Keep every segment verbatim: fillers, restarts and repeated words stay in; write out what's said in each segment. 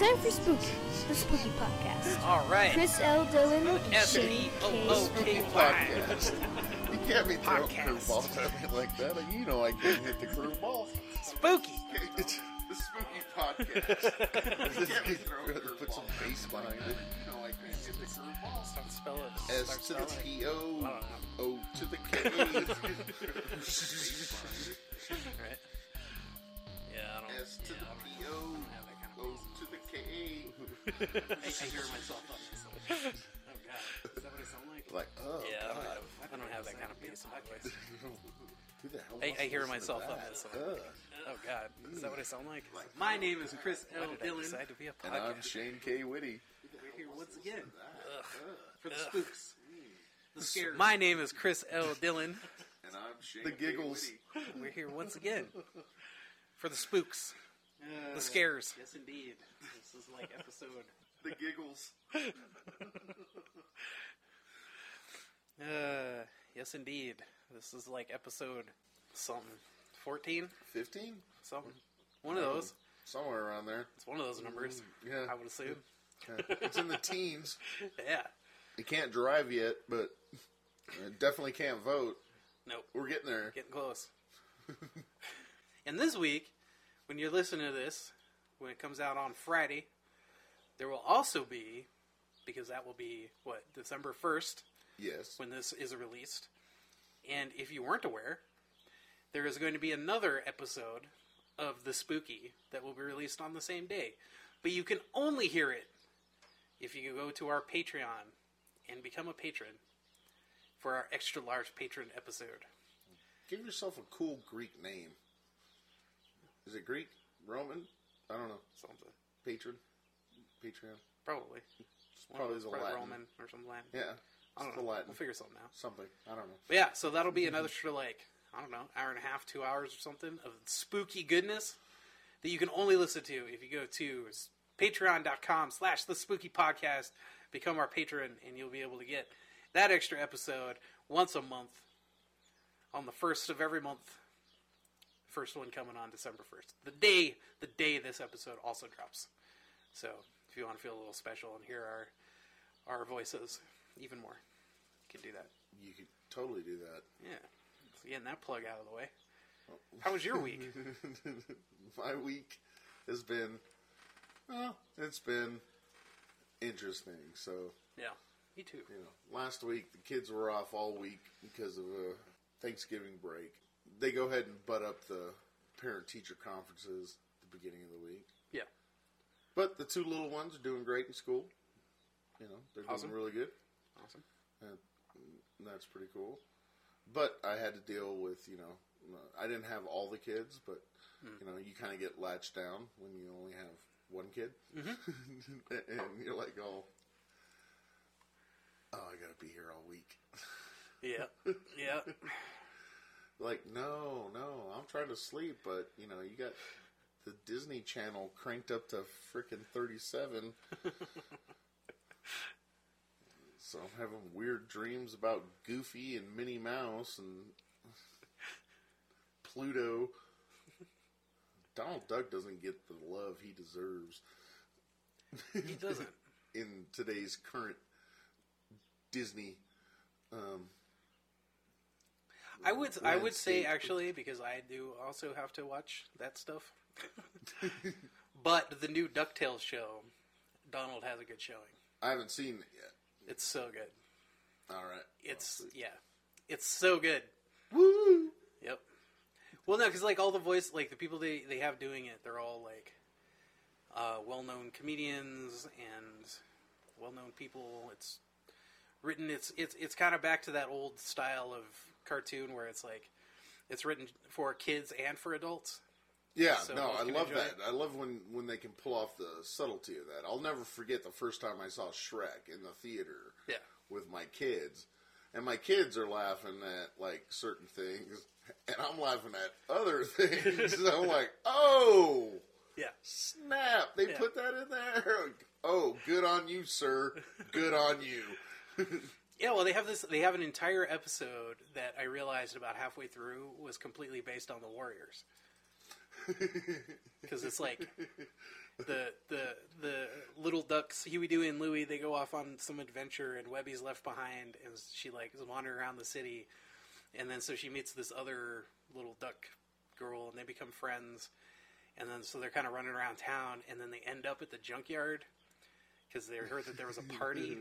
It's time for Spooky, the Spooky Podcast. All right. Chris L. Dillon, Shane K. Witty Podcast. You can't be throwing curveballs at me like that. You know I can't hit the curveball. Spooky. It's the Spooky Podcast. You can't be throwing curveballs. Put some bass behind it. You know I can't hit the curveball. Don't spell it. S to the T O, O to the K. Right. Yeah, I don't. S to the P O. To the K. I, I hear myself on myself. Oh god, is that what I sound like? Like, oh yeah, god. I don't have that kind of bass in my voice. Who the hell? I, I hear myself on myself. Uh. Oh god, is that what I sound like? Like my name is Chris L. Dillon. Decided to be a podcast. And I'm Shane K. Witty. We're here once again Ugh. for the Ugh. spooks, the scares. My name is Chris L. Dillon. And I'm Shane K. Witty. The giggles. We're here once again for the spooks. Uh, the scares. Yes, indeed. This is like episode... the giggles. uh, yes, indeed. This is like episode... something. fourteen? fifteen? Something. One of those. Um, somewhere around there. It's one of those numbers. Mm, yeah. I would assume. Yeah. It's in the teens. Yeah. It can't drive yet, but... it definitely can't vote. Nope. We're getting there. Getting close. And this week... when you're listening to this, when it comes out on Friday, there will also be, because that will be, what, December first? Yes. When this is released. And if you weren't aware, there is going to be another episode of The Spooky that will be released on the same day. But you can only hear it if you go to our Patreon and become a patron for our extra large patron episode. Give yourself a cool Greek name. Is it Greek? Roman? I don't know. Something. Patron? Patreon? Probably. It's probably is a probably Latin. Roman or some Latin. Yeah. I don't know. Latin. We'll figure something out. Something. I don't know. But yeah, so that'll be mm-hmm. another sort of like, I don't know, hour and a half, two hours or something of spooky goodness that you can only listen to if you go to patreon.com slash the spooky podcast, become our patron, and you'll be able to get that extra episode once a month on the first of every month. First one coming on December first. The day, the day this episode also drops. So, if you want to feel a little special and hear our our voices even more, you can do that. You can totally do that. Yeah. So getting that plug out of the way. How was your week? My week has been, well, it's been interesting. So yeah, me too. You know, last week, the kids were off all week because of a Thanksgiving break. They go ahead and butt up the parent-teacher conferences at the beginning of the week. Yeah. But the two little ones are doing great in school. You know, they're awesome. Doing really good. Awesome. And that's pretty cool. But I had to deal with, you know, I didn't have all the kids, but, mm. you know, you kind of get latched down when you only have one kid. Mm-hmm. And you're like, oh, oh I got to be here all week. Yeah. Yeah. Like, no, no, I'm trying to sleep, but, you know, you got the Disney Channel cranked up to frickin' thirty-seven. So I'm having weird dreams about Goofy and Minnie Mouse and Pluto. Donald Duck doesn't get the love he deserves. He doesn't. In today's current Disney, um... I would landscape. I would say actually because I do also have to watch that stuff. But the new DuckTales show, Donald has a good showing. I haven't seen it yet. It's so good. All right. It's yeah. It's so good. Woo! Yep. Well, no, because like all the voice, like the people they, they have doing it, they're all like uh, well-known comedians and well-known people. It's written. It's it's it's kind of back to that old style of cartoon where it's like it's written for kids and for adults. Yeah, so no, I love that. It. I love when, when they can pull off the subtlety of that. I'll never forget the first time I saw Shrek in the theater. Yeah. With my kids, and my kids are laughing at like certain things, and I'm laughing at other things. And I'm like, oh, yeah, snap! They yeah. put that in there. Oh, good on you, sir. Good on you. Yeah, well, they have this. They have an entire episode that I realized about halfway through was completely based on The Warriors, because it's like the the the little ducks, Huey, Dewey, and Louie, they go off on some adventure, and Webby's left behind, and she like is wandering around the city, and then so she meets this other little duck girl, and they become friends, and then so they're kind of running around town, and then they end up at the junkyard because they heard that there was a party,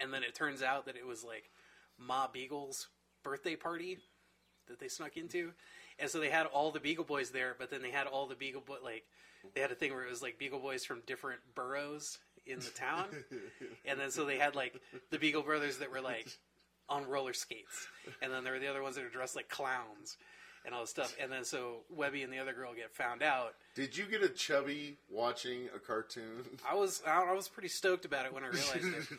and then it turns out that it was like Ma Beagle's birthday party that they snuck into, and so they had all the Beagle Boys there, but then they had all the Beagle Boy, like they had a thing where it was like Beagle Boys from different boroughs in the town, and then so they had like the Beagle Brothers that were like on roller skates, and then there were the other ones that are dressed like clowns and all this stuff, and then so Webby and the other girl get found out. Did you get a chubby watching a cartoon? I was I was pretty stoked about it when I realized it.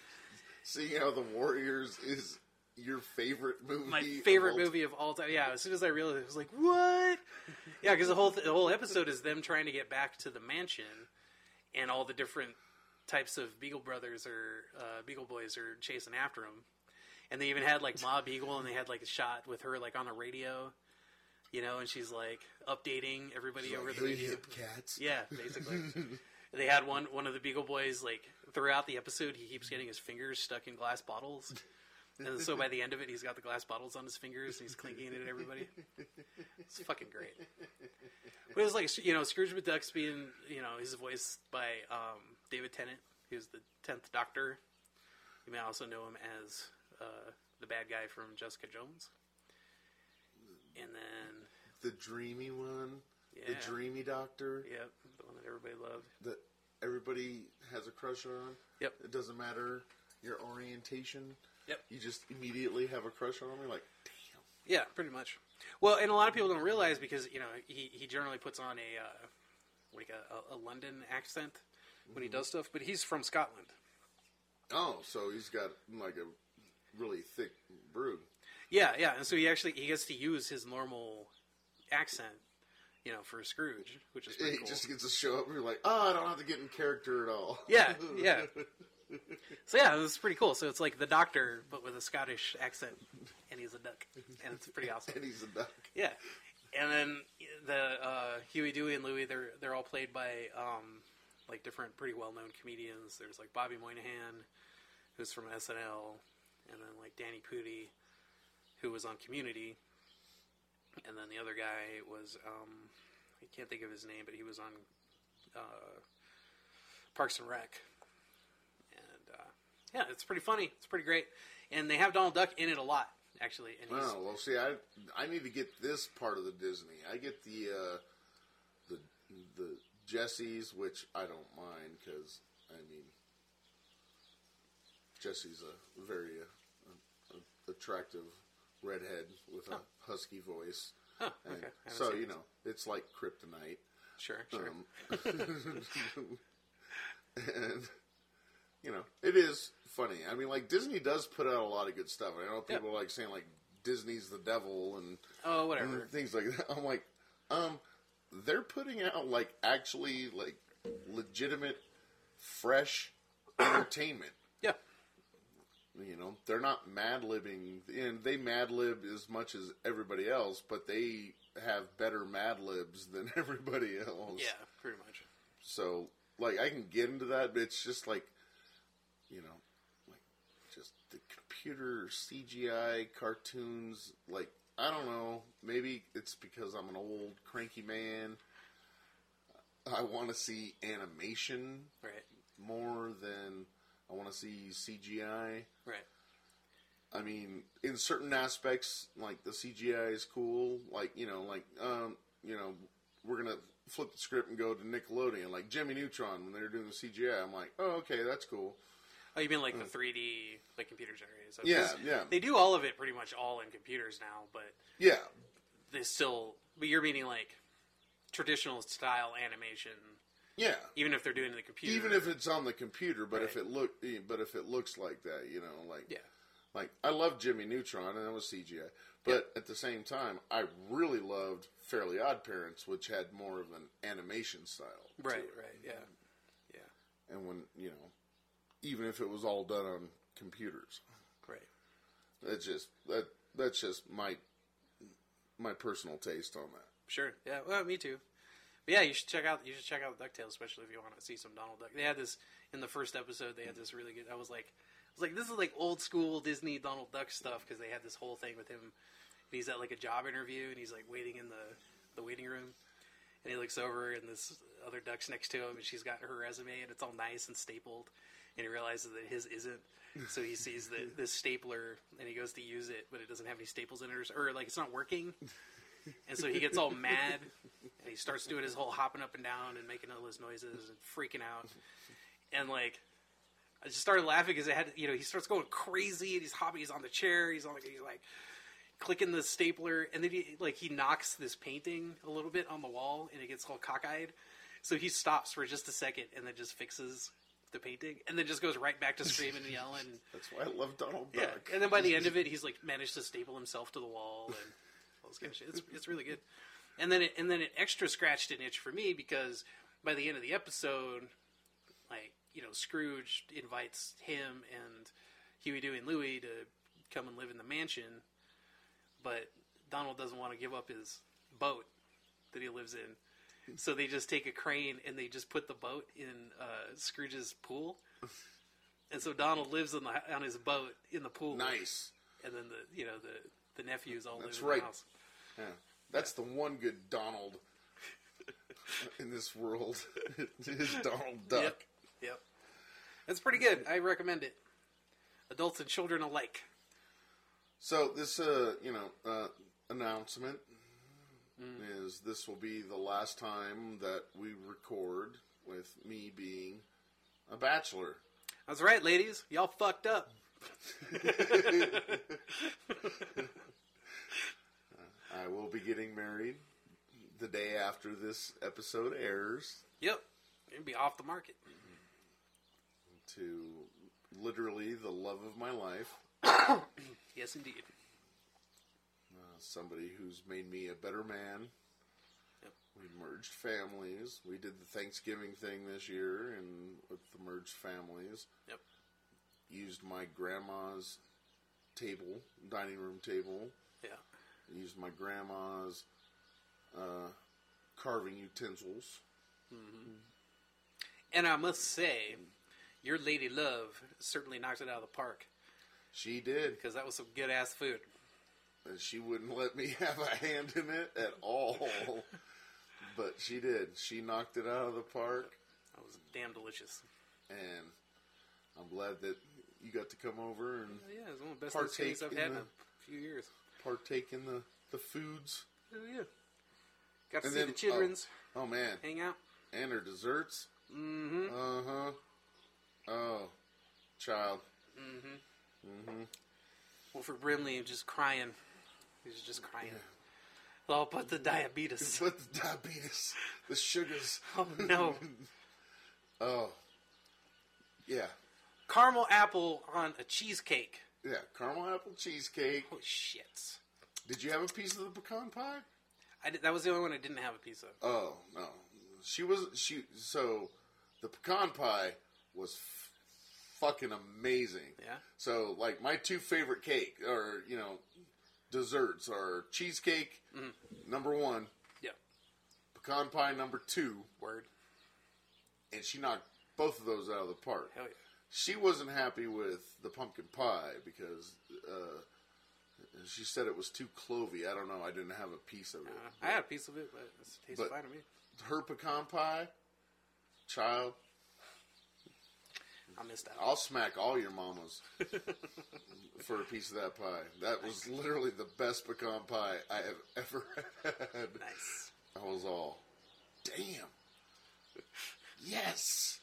Seeing how The Warriors is your favorite movie, my favorite of all movie of all time. Yeah, as soon as I realized it, I was like, "What?" Yeah, because the whole th- the whole episode is them trying to get back to the mansion, and all the different types of Beagle Brothers or uh, Beagle Boys are chasing after them, and they even had like Ma Beagle, and they had like a shot with her like on the radio. You know, and she's like updating everybody she's over like, the radio. Hip cats. Yeah, basically. They had one one of the Beagle Boys, like throughout the episode, he keeps getting his fingers stuck in glass bottles, and so by the end of it, he's got the glass bottles on his fingers and he's clinking it at everybody. It's fucking great. But it was like, you know, Scrooge McDuck's being, you know, his voice by um, David Tennant, who's the tenth Doctor. You may also know him as uh, the bad guy from Jessica Jones. And then the dreamy one, yeah. The dreamy doctor. Yep, the one that everybody loved. That everybody has a crush on. Yep. It doesn't matter your orientation. Yep. You just immediately have a crush on him. You're like, damn. Yeah, pretty much. Well, and a lot of people don't realize because, you know, he, he generally puts on a, uh, like a, a London accent when mm-hmm. he does stuff. But he's from Scotland. Oh, so he's got like a really thick brood. Yeah, yeah, and so he actually he gets to use his normal accent, you know, for Scrooge, which is pretty cool. He just gets to show up and you're like, oh, I don't have to get in character at all. Yeah, yeah. So yeah, it was pretty cool. So it's like the Doctor, but with a Scottish accent, and he's a duck, and it's pretty awesome. And he's a duck. Yeah, and then the uh, Huey, Dewey, and Louie, they're they're all played by um, like different pretty well known comedians. There's like Bobby Moynihan, who's from S N L, and then like Danny Pudi, who was on Community, and then the other guy was, um, I can't think of his name, but he was on uh, Parks and Rec, and uh, yeah, it's pretty funny, it's pretty great, and they have Donald Duck in it a lot, actually. And he's, oh, well, see, I I need to get this part of the Disney. I get the, uh, the, the Jessies, which I don't mind, because, I mean, Jessie's a very uh, a, a, attractive redhead with a oh. husky voice. Oh, okay. So, you know, it. it's like kryptonite. Sure, sure. Um, and, you know, it is funny. I mean, like, Disney does put out a lot of good stuff. I know people yep. like saying, like, Disney's the devil and oh, whatever. And things like that. I'm like, um, they're putting out, like, actually, like, legitimate, fresh entertainment. Yeah. You know, they're not mad-libbing, and they mad-lib as much as everybody else, but they have better mad-libs than everybody else. Yeah, pretty much. So, like, I can get into that, but it's just like, you know, like, just the computer C G I cartoons, like, I don't know, maybe it's because I'm an old, cranky man. I want to see animation right. more than I want to see C G I. Right. I mean, in certain aspects, like, the C G I is cool. Like, you know, like, um, you know, we're going to flip the script and go to Nickelodeon. Like, Jimmy Neutron, when they were doing the C G I, I'm like, oh, okay, that's cool. Oh, you mean, like, uh, the three D, like, computer generated stuff? Yeah, yeah. They do all of it pretty much all in computers now, but... Yeah. They still... But you're meaning, like, traditional style animation... Yeah, even if they're doing it on the computer, even if it's on the computer, but right. if it look, but if it looks like that, you know, like, yeah. like I love Jimmy Neutron, and that was C G I, but yeah. at the same time, I really loved Fairly Odd Parents, which had more of an animation style, right, right, yeah, yeah, and when you know, even if it was all done on computers, right, that's just that that's just my my personal taste on that. Sure, yeah, well, me too. But yeah, you should check out you should check out DuckTales, especially if you want to see some Donald Duck. They had this in the first episode. They had this really good. I was like, I was like, this is like old school Disney Donald Duck stuff, because they had this whole thing with him. And he's at like a job interview, and he's like waiting in the the waiting room, and he looks over, and this other duck's next to him, and she's got her resume, and it's all nice and stapled, and he realizes that his isn't. So he sees the this stapler, and he goes to use it, but it doesn't have any staples in it, or, or like it's not working. And so he gets all mad, and he starts doing his whole hopping up and down and making all his noises and freaking out. And, like, I just started laughing because it had, you know, he starts going crazy, and he's hopping, he's on the chair, he's on, he's like clicking the stapler, and then he, like, he knocks this painting a little bit on the wall, and it gets all cockeyed. So he stops for just a second, and then just fixes the painting, and then just goes right back to screaming and yelling. That's why I love Donald Duck. Yeah. And then by the end of it, he's, like, managed to staple himself to the wall, and it's it's really good, and then it, and then it extra scratched an itch for me, because by the end of the episode, like, you know, Scrooge invites him and Huey, Dewey, and Louie to come and live in the mansion, but Donald doesn't want to give up his boat that he lives in, so they just take a crane and they just put the boat in uh, Scrooge's pool, and so Donald lives on the on his boat in the pool. Nice, and then the you know the. The nephews all live in the house. Yeah. That's yeah. the one good Donald in this world. Is Donald Duck. Yep. yep. That's pretty good. I recommend it. Adults and children alike. So this, uh, you know, uh, announcement mm. is this will be the last time that we record with me being a bachelor. That's right, ladies. Y'all fucked up. I will be getting married the day after this episode airs. Yep. It'll be off the market. To literally the love of my life. Yes, indeed. Uh, somebody who's made me a better man. Yep. We merged families. We did the Thanksgiving thing this year, and with the merged families. Yep. Used my grandma's table, dining room table. Yeah. Used my grandma's uh, carving utensils. Mm-hmm. And I must say, your lady love certainly knocked it out of the park. She did. Because that was some good-ass food. And she wouldn't let me have a hand in it at all. But she did. She knocked it out of the park. That was damn delicious. And I'm glad that you got to come over and yeah, yeah, it was one of the best partake I've had in, the, in a few years. Partake in the, the foods. Oh, yeah. Got to and see then, the children's. Oh, oh, man. Hang out. And her desserts. Mm-hmm. Uh-huh. Oh, child. Mm-hmm. Mm-hmm. Wilford Brimley was just crying. He was just crying. Yeah. Oh, but the diabetes. But the diabetes. The sugars. Oh, no. Oh. Yeah. Caramel apple on a cheesecake. Yeah, caramel apple cheesecake. Holy shit. Did you have a piece of the pecan pie? I did, that was the only one I didn't have a piece of. Oh, no. She was, she, so, the pecan pie was f- fucking amazing. Yeah? So, like, my two favorite cake, or, you know, desserts are cheesecake, mm-hmm. number one. Yeah. Pecan pie, number two. Word. And she knocked both of those out of the park. Hell yeah. She wasn't happy with the pumpkin pie because uh, she said it was too clovey. I don't know. I didn't have a piece of it. Uh, I had a piece of it, but it tastes fine to me. Her pecan pie, child. I missed that. I'll smack all your mamas for a piece of that pie. That was literally the best pecan pie I have ever had. Nice. I was all, damn. Yes.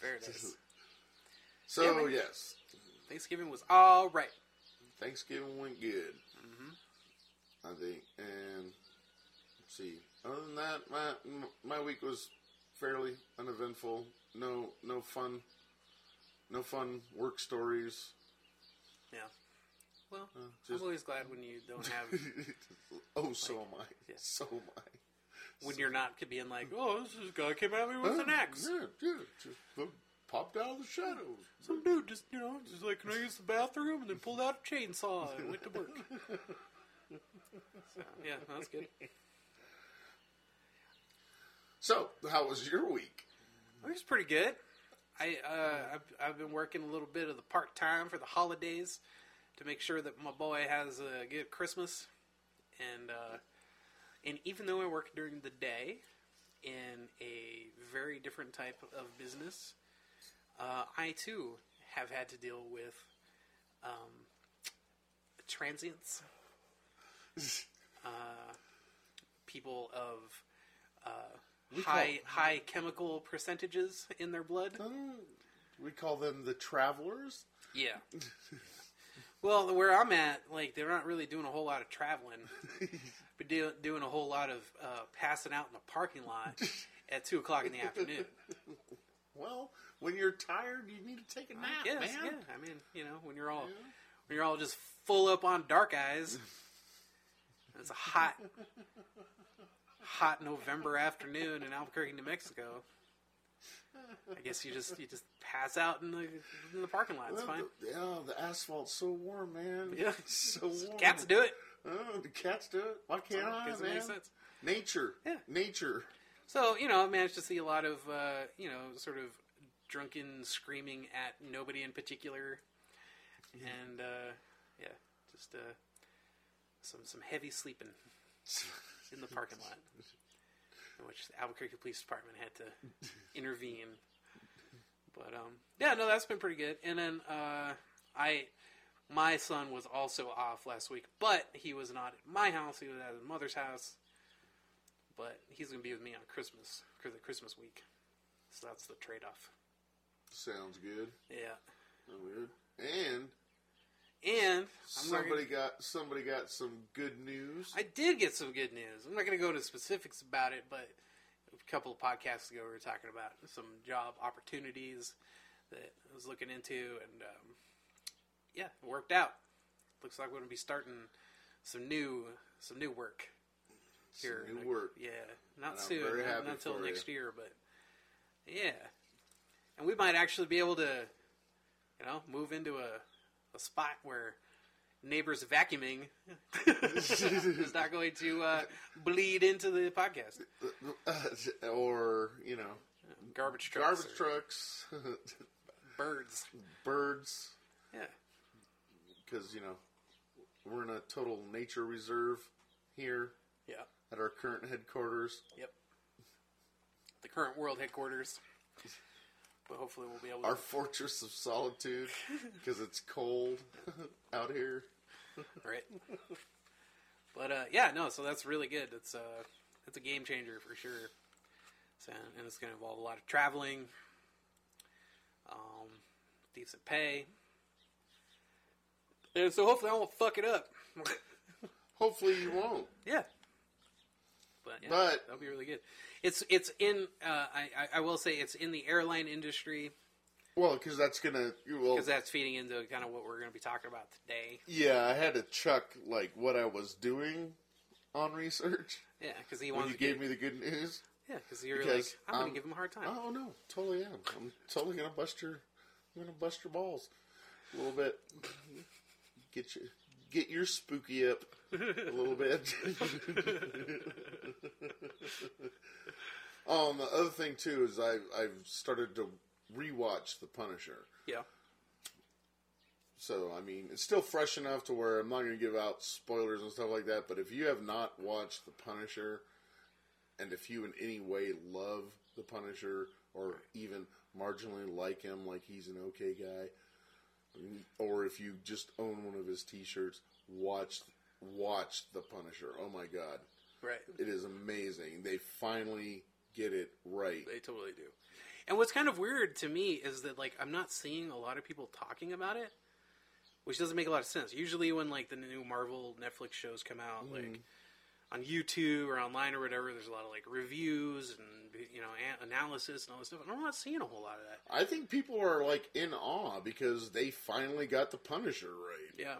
Very nice. So, yeah, man, yes. Thanksgiving was all right. Thanksgiving went good. Mm-hmm. I think. And, let's see. Other than that, my my week was fairly uneventful. No no fun. No fun work stories. Yeah. Well, uh, just, I'm always glad when you don't have... oh, like, so am I. Yeah. So am I. When you're not being like, oh, this is guy came at me with an axe. Yeah, yeah, just popped out of the shadows. Some dude just, you know, just like, can I use the bathroom? And then pulled out a chainsaw and went to work. So, yeah, that's good. So, how was your week? It was pretty good. I, uh, I've, I've been working a little bit of the part-time for the holidays to make sure that my boy has a good Christmas. And uh, and even though I work during the day in a very different type of business, uh, I, too, have had to deal with um, transients, uh, people of... Uh, We high call, high chemical percentages in their blood. We call them the travelers. Yeah. Well, where I'm at, like, they're not really doing a whole lot of traveling, but do, doing a whole lot of uh, passing out in the parking lot at two o'clock in the afternoon. Well, when you're tired, you need to take a nap, guess, man. Yeah, I mean, you know, when you're all yeah. when you're all just full up on dark eyes. It's a hot. Hot November afternoon in Albuquerque, New Mexico. I guess you just you just pass out in the in the parking lot. It's fine. Yeah, the asphalt's so warm, man. Yeah, it's so warm. Cats do it. Oh, the cats do it. Why can't I, man? It makes sense. Nature. Yeah, nature. So you know, I managed to see a lot of uh, you know sort of drunken screaming at nobody in particular, yeah. and uh, yeah, just uh, some some heavy sleeping. In the parking lot, in which the Albuquerque Police Department had to intervene. But um, yeah, no, that's been pretty good. And then uh, I, my son was also off last week, but he was not at my house. He was at his mother's house. But he's going to be with me on Christmas, the Christmas week. So that's the trade-off. Sounds good. Yeah. Not weird. And. And I'm somebody gonna, got somebody got some good news. I did get some good news. I'm not going to go to specifics about it, but a couple of podcasts ago we were talking about some job opportunities that I was looking into, and um, yeah, it worked out. Looks like we're going to be starting some new some new work here. Some new work, yeah, not and soon, not, not until next you. year, but yeah, and we might actually be able to, you know, move into a. A spot where neighbors vacuuming is not going to uh, bleed into the podcast, uh, or you know, garbage trucks, garbage trucks, birds, birds. Yeah, because you know we're in a total nature reserve here. Yeah, at our current headquarters. Yep, the current world headquarters. But hopefully we'll be able to... Our fortress of solitude, because it's cold out here. Right. But, uh, yeah, no, so that's really good. It's, uh, it's a game changer for sure. So, and it's going to involve a lot of traveling, um, decent pay. And so hopefully I won't fuck it up. Hopefully you won't. Yeah. But, yeah, but that'll be really good. It's it's in uh, I I will say it's in the airline industry. Well, because that's gonna because that's feeding into kind of what we're gonna be talking about today. Yeah, I had to chuck like what I was doing on research. Yeah, because he wanted. You gave me the good news. Yeah, cause you're because like I'm um, gonna give him a hard time. Oh no, totally am. I'm totally gonna bust your I'm gonna bust your balls a little bit. Get you. Get your spooky up a little bit. um, the other thing too is I I've started to rewatch The Punisher. Yeah. So I mean, it's still fresh enough to where I'm not going to give out spoilers and stuff like that. But if you have not watched The Punisher, and if you in any way love The Punisher or even marginally like him, like he's an okay guy. Or if you just own one of his T-shirts, watch watch The Punisher. Oh my God! Right, it is amazing. They finally get it right. They totally do. And what's kind of weird to me is that like I'm not seeing a lot of people talking about it, which doesn't make a lot of sense. Usually, when like the new Marvel Netflix shows come out, mm-hmm. like on YouTube or online or whatever, there's a lot of like reviews and you know an- analysis and all this stuff. And I'm not seeing a whole lot of that. I think people are like in awe because they finally got The Punisher right. Yeah,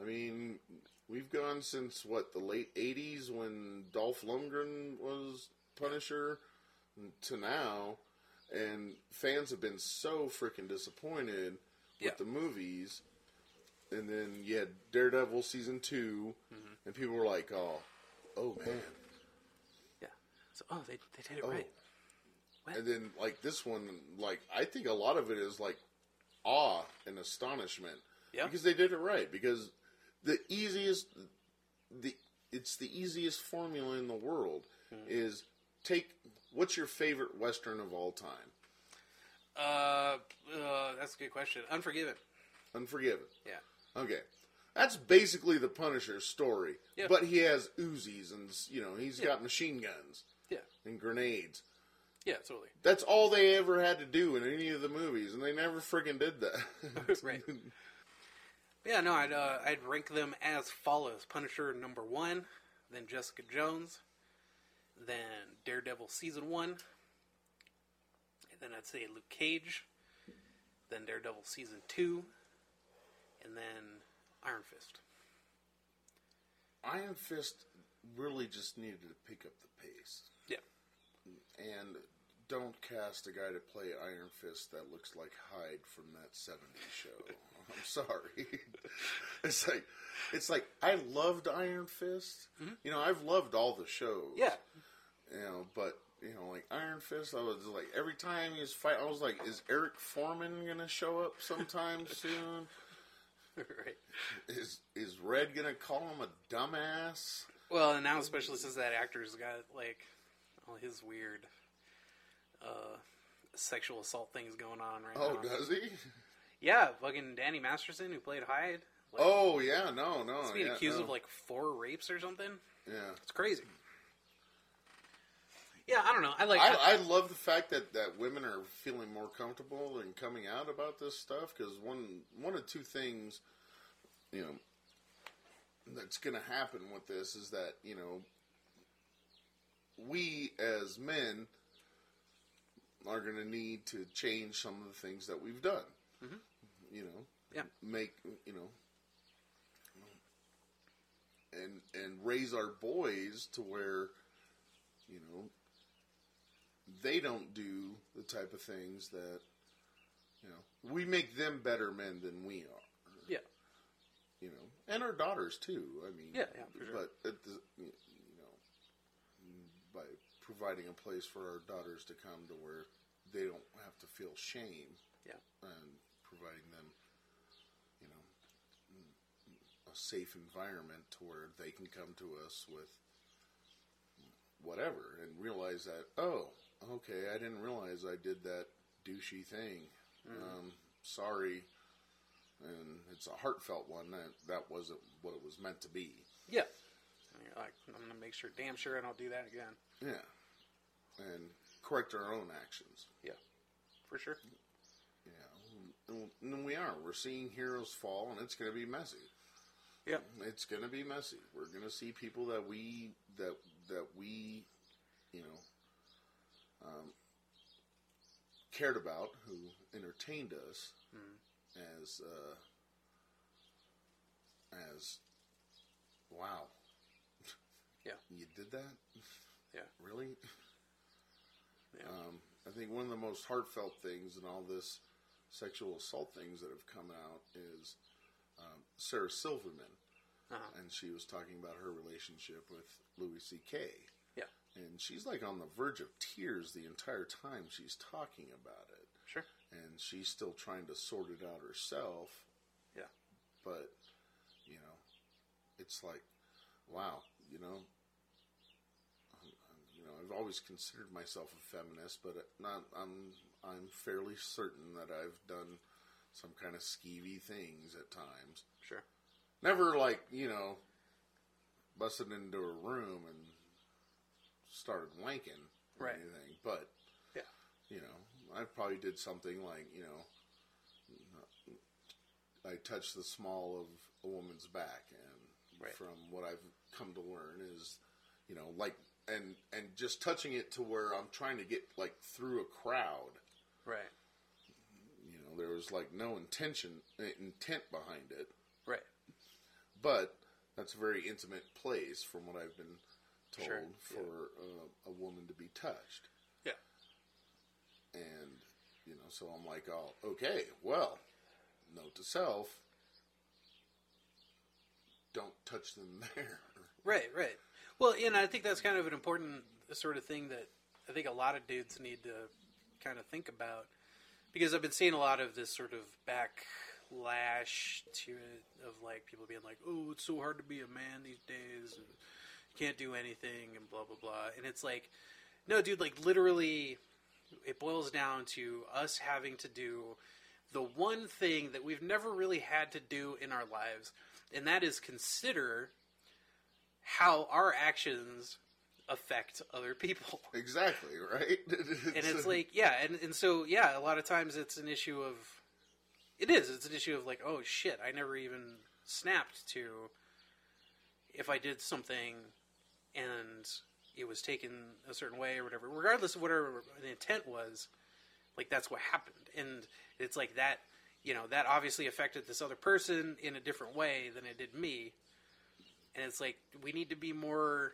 I mean we've gone since what the late eighties when Dolph Lundgren was Punisher to now, and fans have been so freaking disappointed with yeah. the movies. And then you had Daredevil season two, mm-hmm. and people were like, oh. Oh man! Yeah. So oh, they they did it oh, right. What? And then, like, this one, like, I think a lot of it is, like, awe and astonishment. Yeah. Because they did it right. Because the easiest, the it's the easiest formula in the world mm-hmm. is take, what's your favorite Western of all time? Uh, uh, that's a good question. Unforgiven. Unforgiven. Yeah. Okay. That's basically the Punisher's story. Yeah. But he has Uzis and, you know, he's yeah. got machine guns. Yeah. And grenades. Yeah, totally. That's all they ever had to do in any of the movies, and they never freaking did that. Right. Yeah, no, I'd uh, I'd rank them as follows. Punisher number one, then Jessica Jones, then Daredevil season one, and then I'd say Luke Cage, then Daredevil season two, and then Iron Fist. Iron Fist really just needed to pick up the pace. Yeah. And don't cast a guy to play Iron Fist that looks like Hyde from that seventies show. I'm sorry. It's like, it's like I loved Iron Fist. Mm-hmm. You know, I've loved all the shows. Yeah. You know, but you know, like Iron Fist, I was like every time he was fighting, I was like, is Eric Foreman gonna show up sometime soon? Right. Is is Red gonna call him a dumbass? Well, and now especially since that actor's got like all his weird uh, sexual assault things going on right oh, now. Oh, does he? Yeah, fucking Danny Masterson, who played Hyde. Like, oh, yeah, no, no. He's being yeah, accused no. of, like, four rapes or something. Yeah. It's crazy. Yeah, I don't know. I like. I, I, I love the fact that, that women are feeling more comfortable and coming out about this stuff, because one, one of two things, you know, that's going to happen with this is that, you know, we, as men, are going to need to change some of the things that we've done. Mm-hmm. You know? Yeah. Make, you know, and and raise our boys to where, you know, they don't do the type of things that, you know, we make them better men than we are. Yeah. You know? And our daughters, too. I mean. Yeah, yeah, for sure. But at the... You know, by providing a place for our daughters to come to where they don't have to feel shame. Yeah. And providing them, you know, a safe environment to where they can come to us with whatever and realize that, oh, okay, I didn't realize I did that douchey thing. Mm-hmm. Um, sorry. And it's a heartfelt one. That, that wasn't what it was meant to be. Yeah. And you're like, I'm going to make sure, damn sure I don't do that again. Yeah. And correct our own actions. Yeah. For sure. Yeah. And we are. We're seeing heroes fall, and it's going to be messy. Yeah. It's going to be messy. We're going to see people that we, that, that we, you know, um, cared about, who entertained us mm. as, uh, as, wow. Yeah. You did that? Yeah. Really? Yeah. Um, I think one of the most heartfelt things in all this sexual assault things that have come out is um, Sarah Silverman. Uh-huh. And she was talking about her relationship with Louis C K. Yeah. And she's like on the verge of tears the entire time she's talking about it. Sure. And she's still trying to sort it out herself. Yeah. But, you know, it's like, wow, you know, you know, I've always considered myself a feminist, but not. I'm I'm fairly certain that I've done some kind of skeevy things at times. Sure. Never like, you know, busted into a room and started wanking or right. anything, but yeah, you know, I probably did something like, you know, I touched the small of a woman's back, and right. from what I've come to learn is, you know, like. And and just touching it to where I'm trying to get, like, through a crowd. Right. You know, there was, like, no intention, intent behind it. Right. But that's a very intimate place, from what I've been told, sure. for yeah. uh, a woman to be touched. Yeah. And, you know, so I'm like, oh, okay, well, note to self, don't touch them there. Right, right. Well, and I think that's kind of an important sort of thing that I think a lot of dudes need to kind of think about, because I've been seeing a lot of this sort of backlash to it, of like people being like, oh, it's so hard to be a man these days, and you can't do anything, and blah, blah, blah. And it's like, no, dude, like literally it boils down to us having to do the one thing that we've never really had to do in our lives, and that is consider how our actions affect other people. Exactly, right? And it's like, yeah, and, and so, yeah, a lot of times it's an issue of, it is, it's an issue of like, oh shit, I never even snapped to if I did something and it was taken a certain way or whatever, regardless of whatever the intent was, like that's what happened. And it's like that, you know, that obviously affected this other person in a different way than it did me. And it's like, we need to be more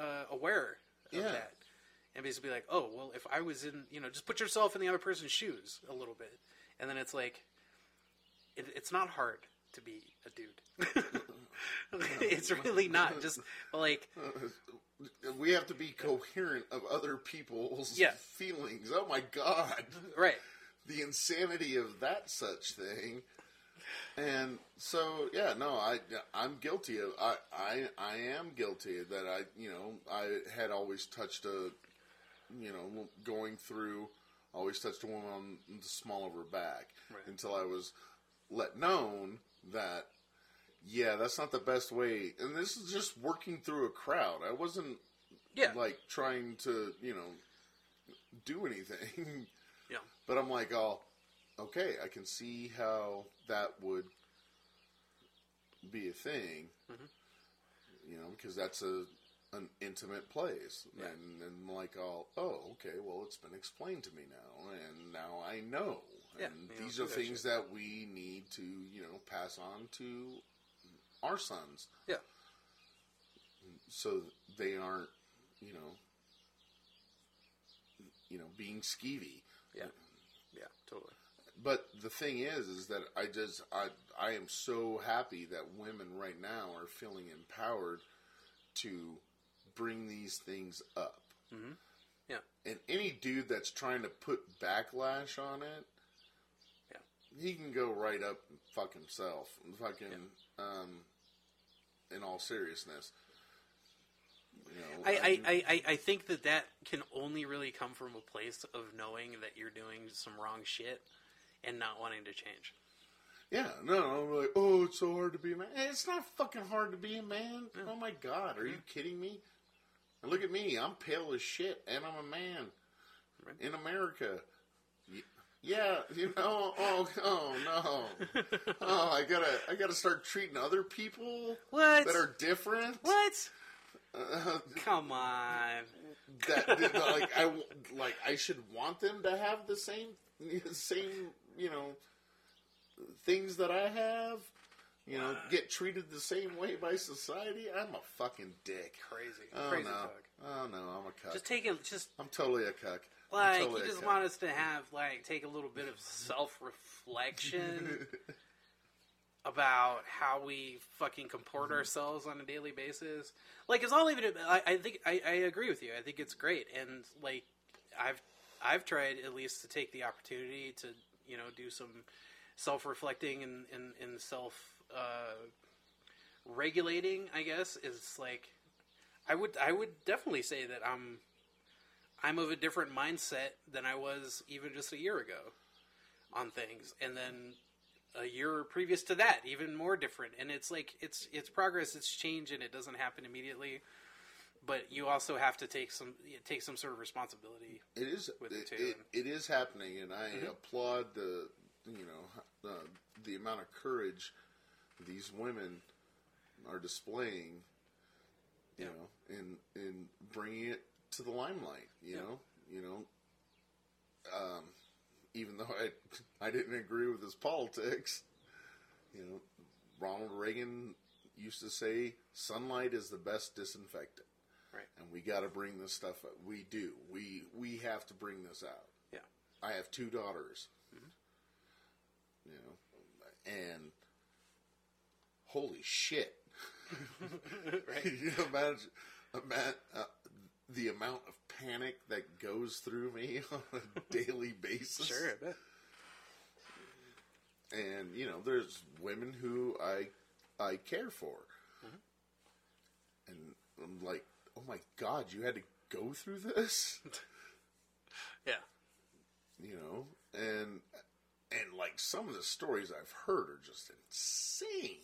uh, aware of yeah. that. And basically be like, oh, well, if I was in, you know, just put yourself in the other person's shoes a little bit. And then it's like, it, it's not hard to be a dude. It's really not. Just like... We have to be coherent of other people's yeah. feelings. Oh, my God. Right. The insanity of that such thing. And so, yeah, no, I, I'm guilty of, I, I, I am guilty that I, you know, I had always touched a, you know, going through, always touched a woman on the small of her back right. until I was let known that, yeah, that's not the best way. And this is just working through a crowd. I wasn't yeah. like trying to, you know, do anything. Yeah. But I'm like, oh, okay, I can see how that would be a thing, mm-hmm. you know, because that's a an intimate place. Yeah. And and like, I'll, oh, okay, well, it's been explained to me now, and now I know. Yeah, and these know, are things that, that we need to, you know, pass on to our sons. Yeah. So they aren't, you know, you know, being skeevy. Yeah. Yeah, totally. But the thing is, is that I just, I, I am so happy that women right now are feeling empowered to bring these things up. Mm-hmm. Yeah. And any dude that's trying to put backlash on it, yeah, he can go right up and fuck himself. Fucking, yeah. um, in all seriousness. You know, I, I, I, I think that that can only really come from a place of knowing that you're doing some wrong shit and not wanting to change. Yeah, no, I'm like, oh, it's so hard to be a man. It's not fucking hard to be a man. Yeah. Oh my God, are yeah. you kidding me? And look at me, I'm pale as shit, and I'm a man right. in America. Yeah, you know, oh, oh no, oh, I gotta, I gotta start treating other people what? that are different. What? Uh, Come on. That like I like I should want them to have the same same you know things that I have. You know, get treated the same way by society. I'm a fucking dick. Crazy, oh, crazy no. Fuck. Oh no, I'm a cuck. Just take it. Just I'm totally a cuck. Like totally you just want us to have like take a little bit of self reflection. About how we fucking comport ourselves on a daily basis. Like, it's all even... I, I think... I, I agree with you. I think it's great. And, like, I've I've tried at least to take the opportunity to, you know, do some self-reflecting and, and, and self-regulating, uh, I guess. It's like... I would I would definitely say that I'm I'm of a different mindset than I was even just a year ago on things. And then... a year previous to that, even more different. And it's like, it's, it's progress, it's change, and it doesn't happen immediately, but you also have to take some, take some sort of responsibility. It is, with it, it, it is happening. And I mm-hmm. applaud the, you know, uh, the amount of courage these women are displaying, you yeah. know, and, and bringing it to the limelight, you yeah. know, you know, um, even though I, I didn't agree with his politics, you know, Ronald Reagan used to say, sunlight is the best disinfectant. Right. And we got to bring this stuff up. We do. We we have to bring this out. Yeah. I have two daughters. Mm-hmm. You know, and holy shit. Right. You know, imagine, imagine uh, the amount of panic that goes through me on a daily basis. Sure, I bet. And, you know, there's women who I I care for. Mm-hmm. And I'm like, oh my God, you had to go through this? Yeah. You know, and, and like, some of the stories I've heard are just insane.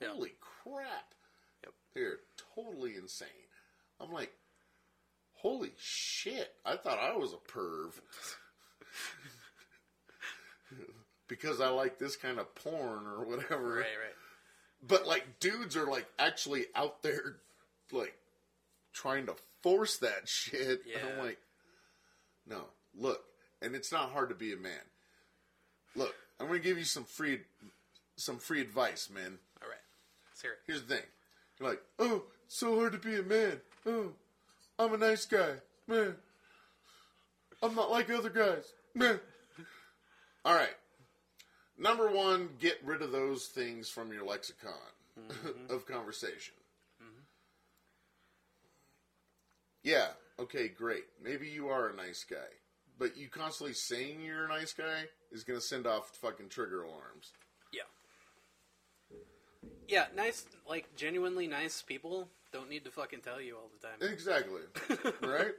Yep. Holy crap. Yep. They're totally insane. I'm like, holy shit, I thought I was a perv. Because I like this kind of porn or whatever. Right, right. But, like, dudes are, like, actually out there, like, trying to force that shit. Yeah. And I'm like, no, look. And it's not hard to be a man. Look, I'm going to give you some free some free advice, man. All right. Let's hear it. Here's the thing. You're like, oh, it's so hard to be a man. Oh, I'm a nice guy. Man. I'm not like other guys. Man. All right. Number one, get rid of those things from your lexicon mm-hmm. of conversation. Mm-hmm. Yeah, okay, great. Maybe you are a nice guy. But you constantly saying you're a nice guy is going to send off fucking trigger alarms. Yeah. Yeah, nice, like, genuinely nice people don't need to fucking tell you all the time. Exactly. Right?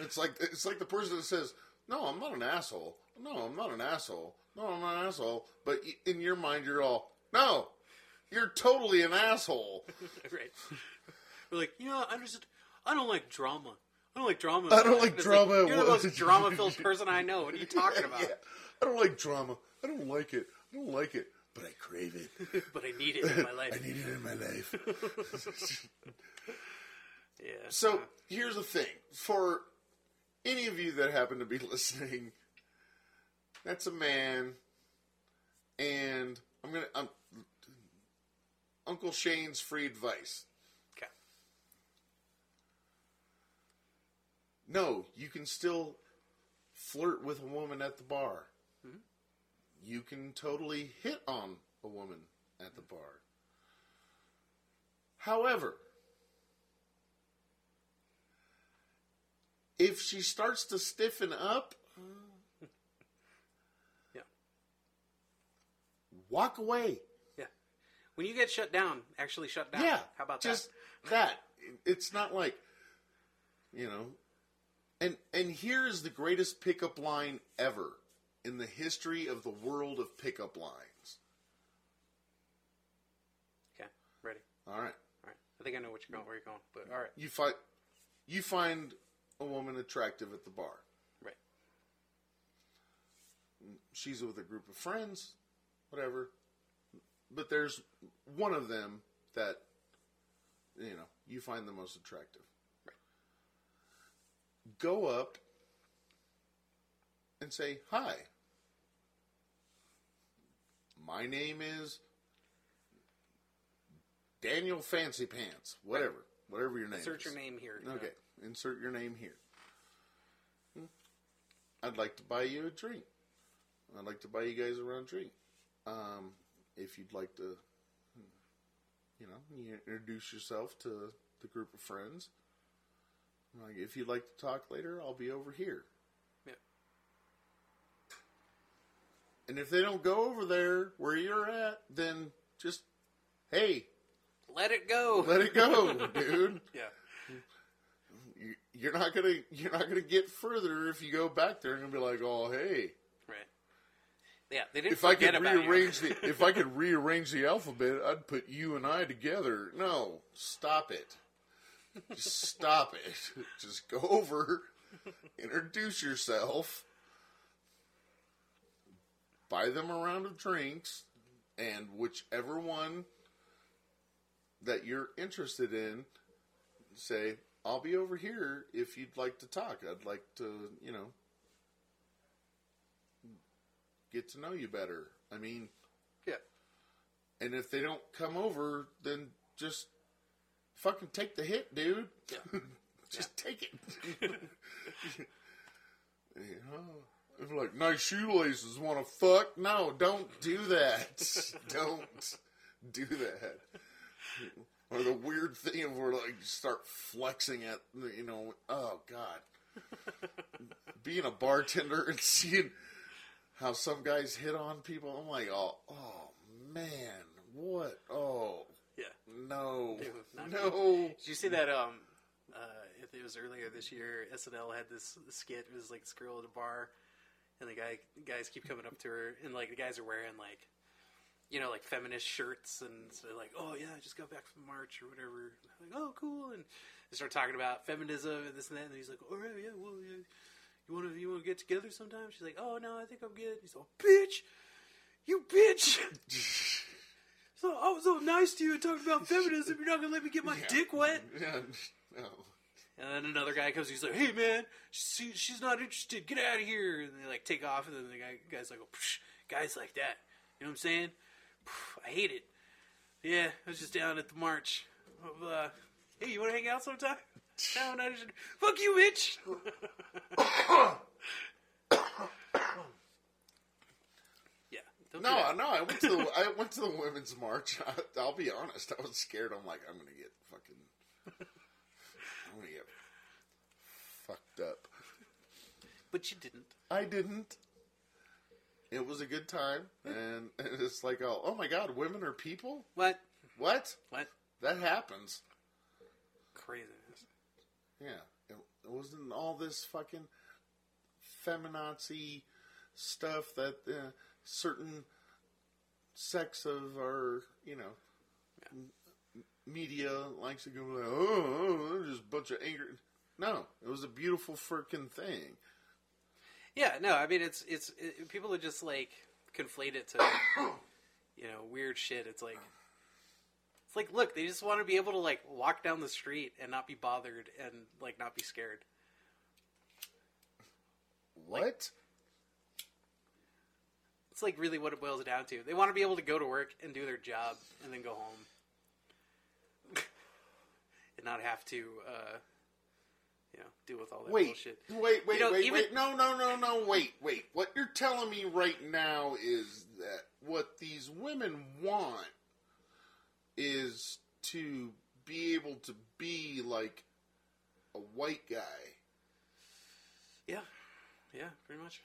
It's like it's like the person that says, no, I'm not an asshole. No, I'm not an asshole. No, I'm not an asshole. But in your mind, you're all, no, you're totally an asshole. Right. We're like, you know, I just, I don't like drama. I don't like drama. I don't like drama. Like, you're the most drama-filled person I know. What are you talking about? Yeah. I don't like drama. I don't like it. I don't like it. But I crave it. But I need it in my life. I need it in my life. Yeah. So, here's the thing. For any of you that happen to be listening, that's a man, and I'm gonna I'm, Uncle Shane's free advice. Okay. No, you can still flirt with a woman at the bar. Mm-hmm. You can totally hit on a woman at the bar. However, if she starts to stiffen up, yeah, walk away. Yeah. When you get shut down, actually shut down. Yeah. How about just that? Just that. It's not like, you know. And and here is the greatest pickup line ever in the history of the world of pickup lines. Okay. Ready? All right. All right. I think I know what you're going, where you're going, but all right. You find, you find a woman attractive at the bar. Right. She's with a group of friends, whatever. But there's one of them that, you know, you find the most attractive. Right. Go up and say, hi. My name is Daniel Fancy Pants. Whatever. Right. Whatever your name Insert is. Insert your name here. Okay. Know. Insert your name here. I'd like to buy you a drink. I'd like to buy you guys a round drink. Um, if you'd like to, you know, you introduce yourself to the group of friends. Like, if you'd like to talk later, I'll be over here. Yeah. And if they don't go over there where you're at, then just, hey. Let it go. Let it go, dude. Yeah. You're not gonna, you're not gonna get further if you go back there and be like, "Oh, hey." Right. Yeah, they didn't. If I could rearrange the, if I could rearrange the alphabet, I'd put you and I together. No, stop it. Just stop it. Just go over, introduce yourself, buy them a round of drinks, and whichever one that you're interested in, say, I'll be over here if you'd like to talk. I'd like to, you know, get to know you better. I mean, yeah. And if they don't come over, then just fucking take the hit, dude. Yeah. Just yeah. take it. You know, if like, nice shoelaces, want to fuck? No, don't do that. Don't do that. Or the weird thing of where, like, you start flexing at, you know, oh, God. being a bartender and seeing how some guys hit on people. I'm like, oh, oh man, what? Oh, yeah, no, no. Good. Did you see that? Um, uh, it was earlier this year. S N L had this skit. It was like this girl at a bar, and the guy guys keep coming up to her, and like the guys are wearing like, you know, like feminist shirts, and so they're like, oh yeah, I just got back from March or whatever. I'm like, oh cool, and they start talking about feminism and this and that, and he's like, all right, yeah, well, yeah. You want to you want to get together sometime? She's like, oh, no, I think I'm good. He's like, bitch, you bitch. So I was so nice to you and talking about feminism. You're not going to let me get my yeah. dick wet? Yeah, no. And then another guy comes, he's like, hey, man, she, she's not interested. Get out of here. And they, like, take off. And then the guy, guy's like, oh, psh, guys like that. You know what I'm saying? Pff, I hate it. Yeah, I was just down at the march. Of, uh, hey, you want to hang out sometime? No, not interested. Fuck you, bitch. yeah. Don't no, no. I went to the I went to the women's march. I, I'll be honest. I was scared. I'm like, I'm gonna get fucking. I'm gonna get fucked up. But you didn't. I didn't. It was a good time, and it's like, oh, oh my God, women are people. What? What? What? That happens. Craziness. Yeah, it, it wasn't all this fucking feminazi stuff that uh, certain sects of our, you know, yeah. m- media likes to go like, oh, oh, just a bunch of anger. No, it was a beautiful freaking thing. Yeah, no, I mean, it's, it's, it, people are just like, conflate it to, you know, weird shit. It's like... It's like, look, they just want to be able to, like, walk down the street and not be bothered and, like, not be scared. What? Like, it's, like, really what it boils down to. They want to be able to go to work and do their job and then go home. and not have to, uh, you know, deal with all that wait, bullshit. Wait, wait, you know, wait, even... wait. No, no, no, no, wait, wait. What you're telling me right now is that what these women want is to be able to be like a white guy. Yeah. Yeah, pretty much.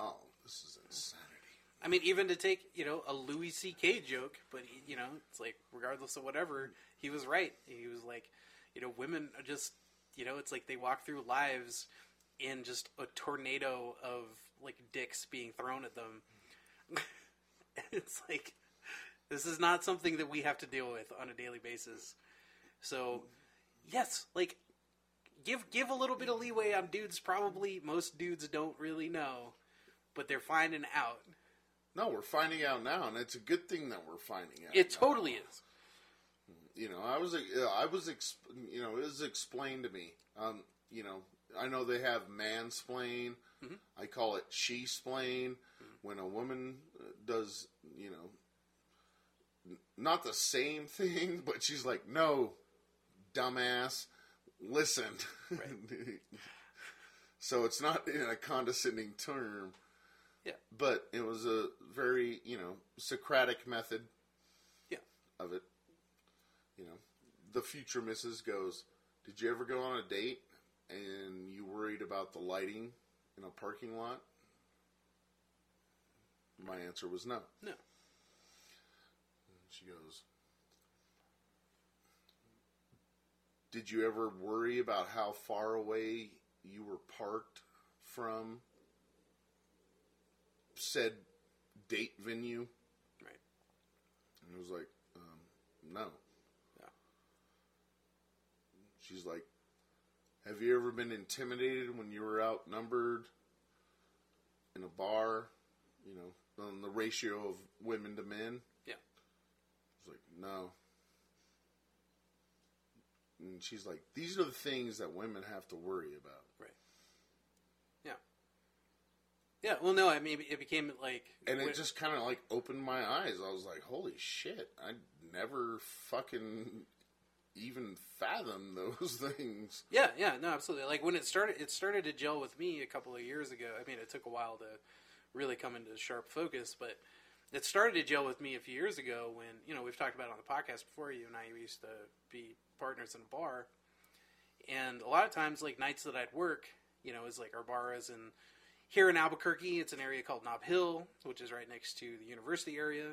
Oh, this is insanity. I mean, even to take, you know, a Louis C K joke, but, you know, it's like, regardless of whatever, he was right. He was like, you know, women are just, you know, it's like they walk through lives in just a tornado of, like, dicks being thrown at them. and it's like... This is not something that we have to deal with on a daily basis. So, yes, like, give give a little bit of leeway on dudes. Probably most dudes don't really know, but they're finding out. No, we're finding out now, and it's a good thing that we're finding out. It now. Totally is. You know, I was, I was, you know, it was explained to me. Um, you know, I know they have mansplain. Mm-hmm. I call it she-splain. Mm-hmm. When a woman does, you know. Not the same thing, but she's like, no, dumbass, listen. Right. so it's not in a condescending term. Yeah. But it was a very, you know, Socratic method yeah. of it. You know, the future missus goes, did you ever go on a date and you worried about the lighting in a parking lot? My answer was no. No. She goes, did you ever worry about how far away you were parked from said date venue? Right. And I was like, um, no. Yeah. She's like, have you ever been intimidated when you were outnumbered in a bar, you know, on the ratio of women to men? Like, no. And she's like, these are the things that women have to worry about. Right. Yeah. Yeah, well, no, I mean, it became like... And it just kind of, like, opened my eyes. I was like, holy shit, I never fucking even fathomed those things. Yeah, yeah, no, absolutely. Like, when it started, it started to gel with me a couple of years ago. I mean, it took a while to really come into sharp focus, but... It started to gel with me a few years ago when, you know, we've talked about it on the podcast before. You and I used to be partners in a bar, And a lot of times, like, nights that I'd work, you know, is like our bar is in, here in Albuquerque, it's an area called Nob Hill, which is right next to the university area.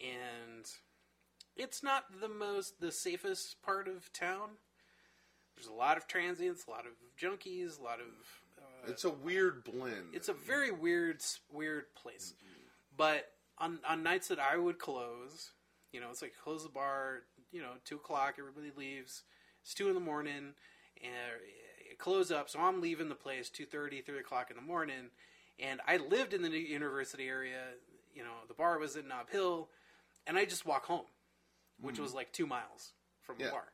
And it's not the most, the safest part of town. There's a lot of transients, a lot of junkies, a lot of... Uh, it's a weird blend. It's a very weird, weird place. Mm-hmm. But on on nights that I would close, you know, it's like close the bar, you know, two o'clock, everybody leaves. It's two in the morning, and it close up, so I'm leaving the place two thirty, three o'clock in the morning. And I lived in the university area, you know, the bar was in Nob Hill, and I just walk home, which mm-hmm. was like two miles from yeah. the bar.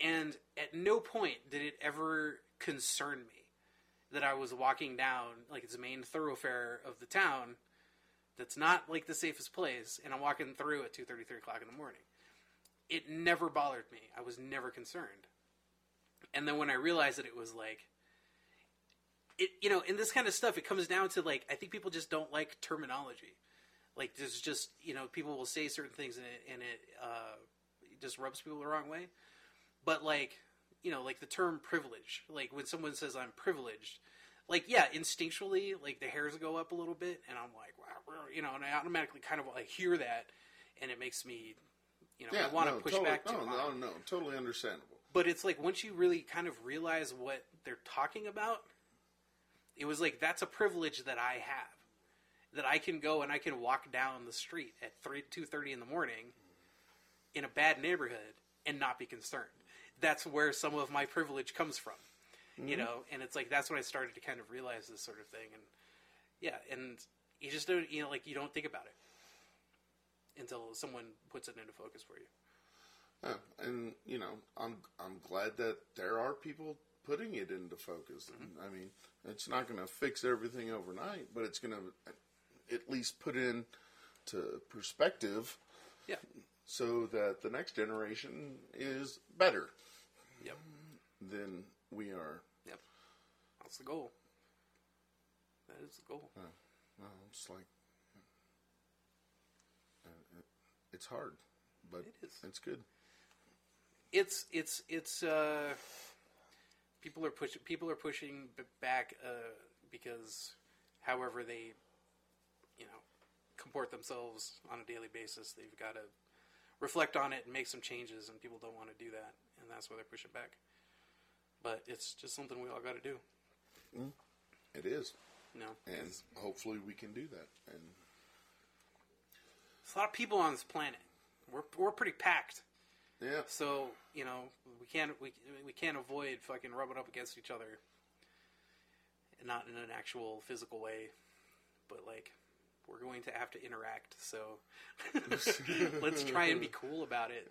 And at no point did it ever concern me that I was walking down, like, it's the main thoroughfare of the town that's not, like, the safest place, and I'm walking through at two thirty, three o'clock in the morning. It never bothered me. I was never concerned. And then when I realized that it was, like, it, you know, in this kind of stuff, it comes down to, like, I think people just don't like terminology. Like, there's just, you know, people will say certain things, and it, and it, uh, it just rubs people the wrong way. But, like, you know, like the term privilege, like when someone says I'm privileged, like, yeah, instinctually, like the hairs go up a little bit and I'm like, wow, you know, and I automatically kind of I hear that and it makes me, you know, yeah, I want to no, push totally, back. No, to no, no, no, totally understandable. But it's like, once you really kind of realize what they're talking about, it was like, that's a privilege that I have, that I can go and I can walk down the street at three, two thirty in the morning in a bad neighborhood and not be concerned. That's where some of my privilege comes from, mm-hmm. you know? And it's like, that's when I started to kind of realize this sort of thing. And yeah. And you just don't, you know, like you don't think about it until someone puts it into focus for you. Yeah, and you know, I'm, I'm glad that there are people putting it into focus. Mm-hmm. I mean, it's not going to fix everything overnight, but it's going to at least put in to perspective. Yeah. So that the next generation is better yep. than we are. Yep. That's the goal. That is the goal. Uh, well, it's like, uh, it's hard, but it is. It's good. It's, it's, it's, uh, people are pushing, people are pushing back, uh, because however they, you know, comport themselves on a daily basis, they've got to reflect on it and make some changes, and people don't want to do that, and that's why they're pushing back. But it's just something we all got to do. Mm, it is. No. And hopefully we can do that. And there's a lot of people on this planet. We're we're pretty packed. Yeah. So you know we can't we we can't avoid fucking rubbing up against each other, and not in an actual physical way, but like. We're going to have to interact, so let's try and be cool about it.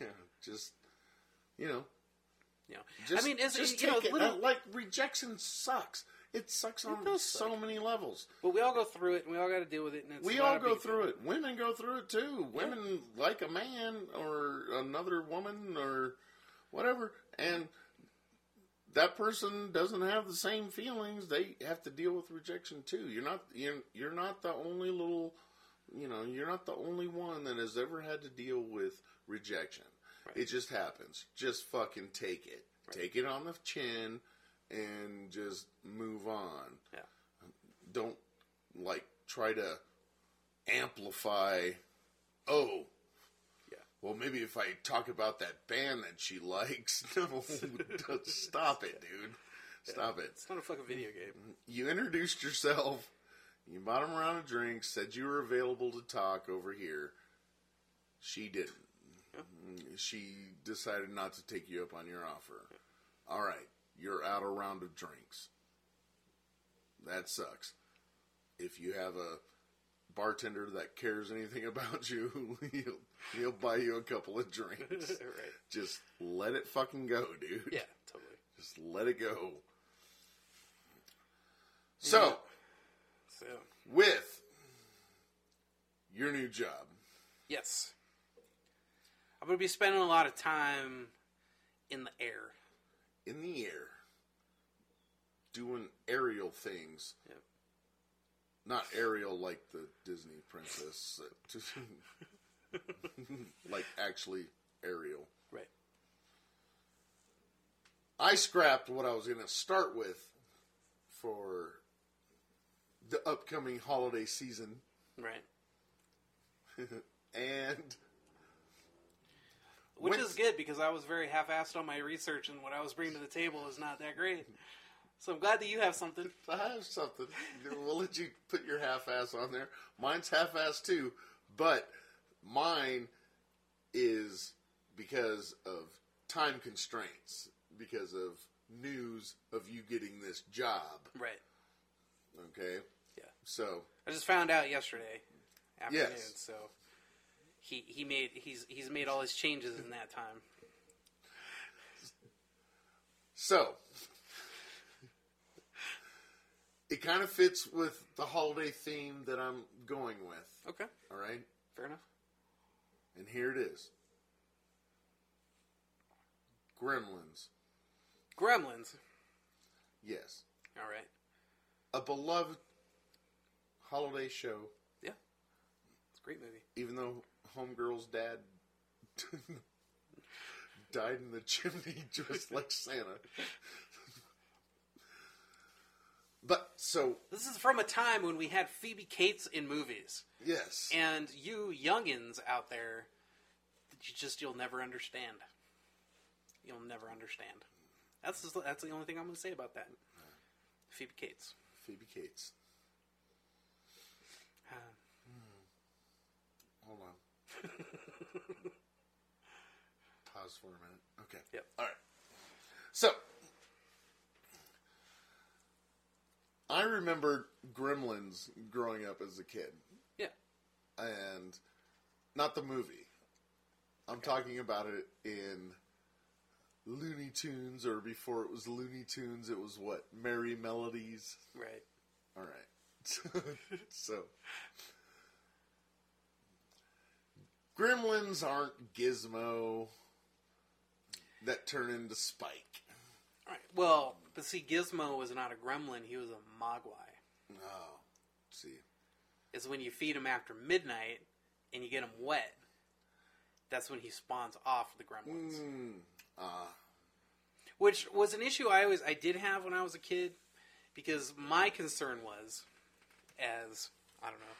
Yeah, just, you know. Yeah. Just, I mean, as, just you know, it, little, like, rejection sucks. It sucks it on so suck. many levels. But we all go through it, and we all got to deal with it. And it's we all go through it. Women go through it, too. Yeah. Women like a man or another woman or whatever, and that person doesn't have the same feelings. They have to deal with rejection too. You're not you're, you're not the only little, you know, you're not the only one that has ever had to deal with rejection. Right. It just happens. Just fucking take it. Right. Take it on the chin and just move on. Yeah. Don't like try to amplify oh well, maybe if I talk about that band that she likes, no, stop it, dude. Stop yeah, it. It's not a fucking video game. You introduced yourself, you bought him a round of drinks, said you were available to talk over here. She didn't. Yeah. She decided not to take you up on your offer. Yeah. All right, you're out a round of drinks. That sucks. If you have a bartender that cares anything about you, he'll, he'll buy you a couple of drinks. Right. Just let it fucking go, dude. Yeah, totally. Just let it go. So, yeah. so. with your new job. Yes. I'm going to be spending a lot of time in the air. In the air. Doing aerial things. Yep. Not Ariel like the Disney princess. Like, actually, Ariel. Right. I scrapped what I was going to start with for the upcoming holiday season. Right. And... Which is good, because I was very half-assed on my research, and what I was bringing to the table is not that great. So I'm glad that you have something. I have something. We'll let you put your half-ass on there. Mine's half-assed too, but mine is because of time constraints, because of news of you getting this job. Right. Okay? Yeah. So. I just found out yesterday afternoon, yes. So. He he made he's he's made all his changes in that time. So it kind of fits with the holiday theme that I'm going with. Okay. All right. Fair enough. And here it is. Gremlins. Gremlins. Yes. All right. A beloved holiday show. Yeah. It's a great movie. Even though Homegirl's dad died in the chimney just like Santa. But, so... This is from a time when we had Phoebe Cates in movies. Yes. And you youngins out there, you just, you'll never understand. You'll never understand. That's just, that's the only thing I'm going to say about that. Phoebe Cates. Phoebe Cates. Uh, Hold on. Pause for a minute. Okay. Yep. All right. So, I remember Gremlins growing up as a kid. Yeah. And not the movie. I'm okay. talking about it in Looney Tunes, or before it was Looney Tunes, it was what? Merry Melodies? Right. All right. So... Gremlins aren't Gizmo that turn into Spike. All right. Well, but see, Gizmo was not a gremlin. He was a mogwai. Oh, see. It's when you feed him after midnight and you get him wet. That's when he spawns off the gremlins. Mm, uh. Which was an issue I always I did have when I was a kid, because my concern was, as, I don't know,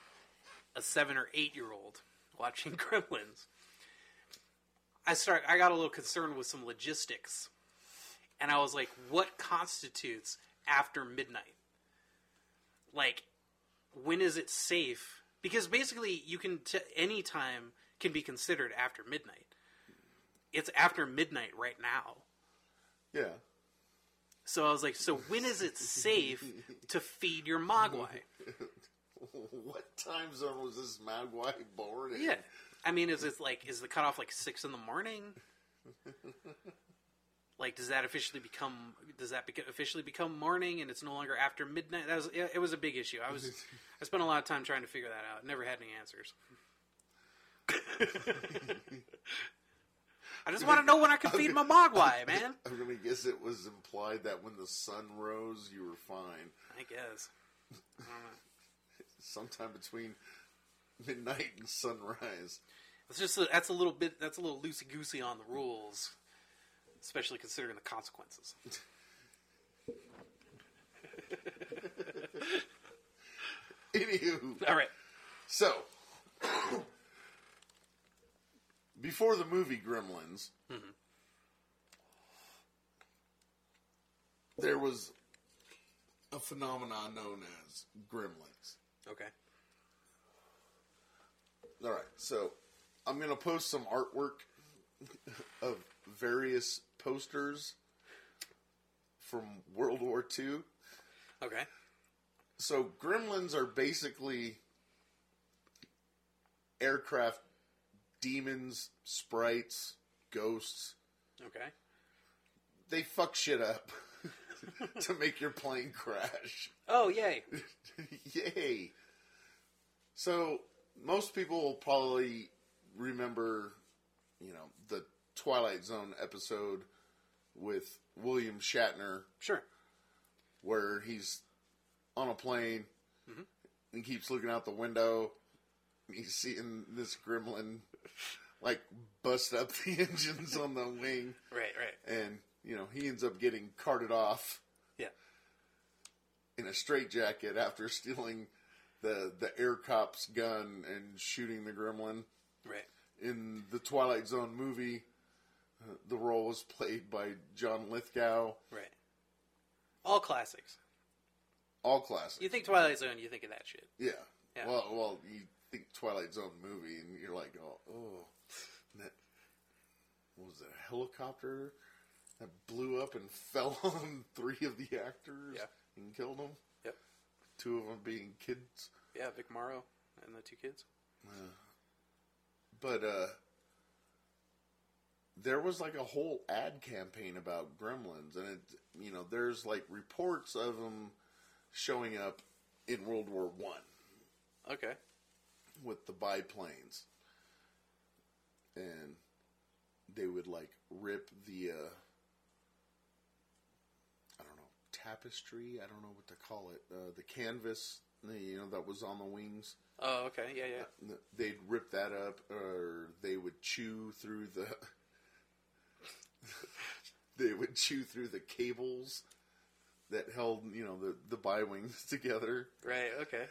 a seven or eight-year-old, watching Gremlins, I start. I got a little concerned with some logistics, and I was like, "What constitutes after midnight? Like, when is it safe? Because basically, you can t- any time can be considered after midnight. It's after midnight right now. Yeah. So I was like, so when is it safe to feed your mogwai? What time zone was this mogwai born in? Yeah. I mean, is it like, is the cutoff like six in the morning? Like, does that officially become, does that beca- officially become morning and it's no longer after midnight? That was, it, it was a big issue. I was, I spent a lot of time trying to figure that out. Never had any answers. I just want to know when I can feed my mogwai, man. I'm going to guess it was implied that when the sun rose, you were fine. I guess. I don't know. Sometime between midnight and sunrise. It's just a, that's a little bit that's a little loosey goosey on the rules, especially considering the consequences. Anywho, all right. So, before the movie Gremlins, mm-hmm. there was a phenomenon known as Gremlins. Okay. All right, so I'm going to post some artwork of various posters from World War Two. Okay. So Gremlins are basically aircraft demons, sprites, ghosts. Okay. They fuck shit up. To make your plane crash. Oh, yay. Yay. So, most people will probably remember, you know, the Twilight Zone episode with William Shatner. Sure. Where he's on a plane mm-hmm. and keeps looking out the window. And he's seeing this gremlin, like, bust up the engines on the wing. Right, right. And you know, he ends up getting carted off. Yeah. In a straitjacket after stealing the the air cop's gun and shooting the gremlin. Right. In the Twilight Zone movie, uh, the role was played by John Lithgow. Right. All classics. All classics. You think Twilight Zone, you think of that shit. Yeah. yeah. Well, well, you think Twilight Zone movie, and you're like, oh, oh that, what was that, a helicopter that blew up and fell on three of the actors yeah. and killed them? Yep. Two of them being kids. Yeah, Vic Morrow and the two kids. Yeah. But uh, there was like a whole ad campaign about gremlins, and it, you know, there's like reports of them showing up in World War One. Okay. With the biplanes, and they would like rip the uh, I don't know tapestry. I don't know what to call it. Uh, the canvas, you know, that was on the wings. Oh, okay, yeah, yeah. They'd rip that up, or they would chew through the. They would chew through the cables that held, you know, the, the bi-wings together. Right, okay.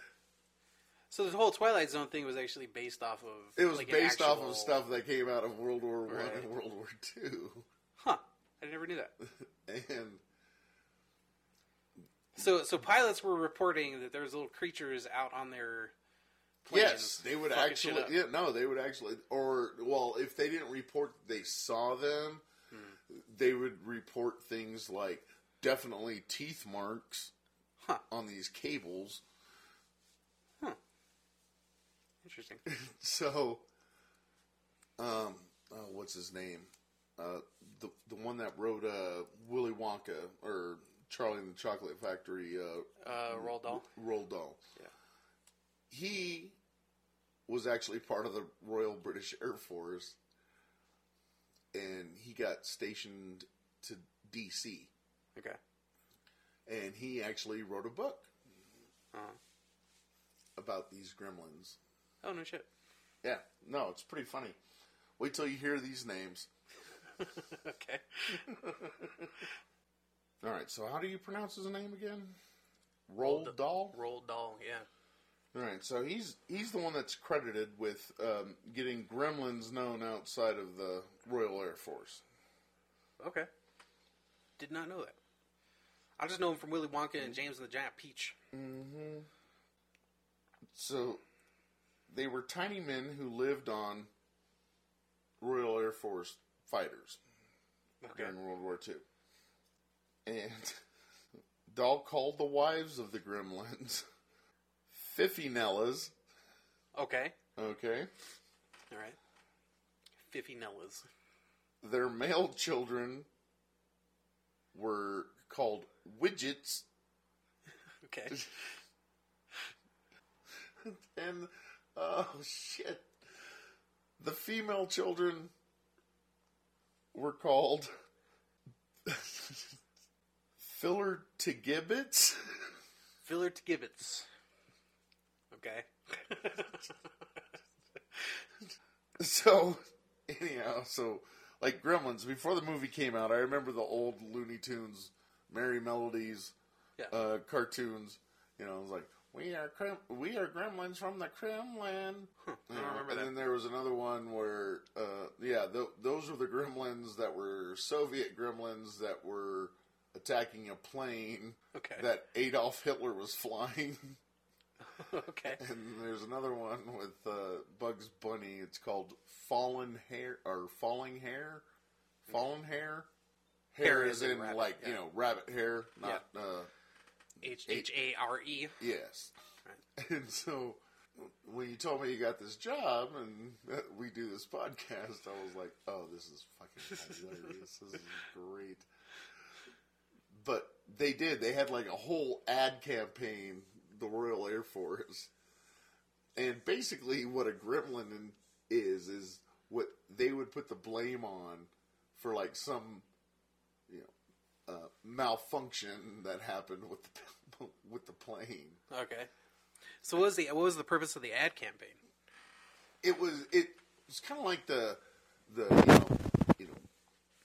So the whole Twilight Zone thing was actually based off of... It was like based actual... off of stuff that came out of World War One right. and World War Two. Huh. I never knew that. And... So so pilots were reporting that there was little creatures out on their planes. Yes, they would actually... Yeah, no, they would actually... Or, well, if they didn't report they saw them, hmm. they would report things like... Definitely teeth marks huh. on these cables. Huh. Interesting. So, um, oh, what's his name? Uh, the the one that wrote uh, Willy Wonka or Charlie and the Chocolate Factory. Uh, uh, Roald Dahl. Roald Dahl. Yeah. He was actually part of the Royal British Air Force, and he got stationed to D C Okay. And he actually wrote a book uh-huh. about these gremlins. Oh, no shit. Yeah. No, it's pretty funny. Wait till you hear these names. Okay. All right, so how do you pronounce his name again? Roald Dahl? Roald Dahl, yeah. All right, so he's he's the one that's credited with um, getting gremlins known outside of the Royal Air Force. Okay. Did not know that. I just know him from Willy Wonka and James and the Giant Peach. Mm-hmm. So, they were tiny men who lived on Royal Air Force fighters okay. during World War Two. And Dahl called the wives of the gremlins Fiffinellas. Okay. Okay. All right. Fiffinellas. Their male children were called widgets. Okay. And, oh, shit. The female children were called filler to gibbets. Filler to gibbets. Okay. So, anyhow, so... Like Gremlins, before the movie came out, I remember the old Looney Tunes, Merry Melodies, yeah. uh, cartoons. You know, it was like, we are Krem- we are Gremlins from the Kremlin. Huh, I don't know, remember and that. Then there was another one where, uh, yeah, th- those were the Gremlins that were Soviet Gremlins that were attacking a plane okay. that Adolf Hitler was flying. Okay. And there's another one with uh, Bugs Bunny. It's called Fallen Hair or Falling Hair. Fallen Hair. Hair, hair is in rabbit, like yeah. you know rabbit hair, not H H A R E. Yes. Right. And so when you told me you got this job and we do this podcast, I was like, oh, this is fucking hilarious. This is great. But they did. They had like a whole ad campaign. The Royal Air Force, and basically what a gremlin is is what they would put the blame on for like some, you know, uh, malfunction that happened with the with the plane. Okay, so what was the what was the purpose of the ad campaign? It was it was kind of like the the you know you know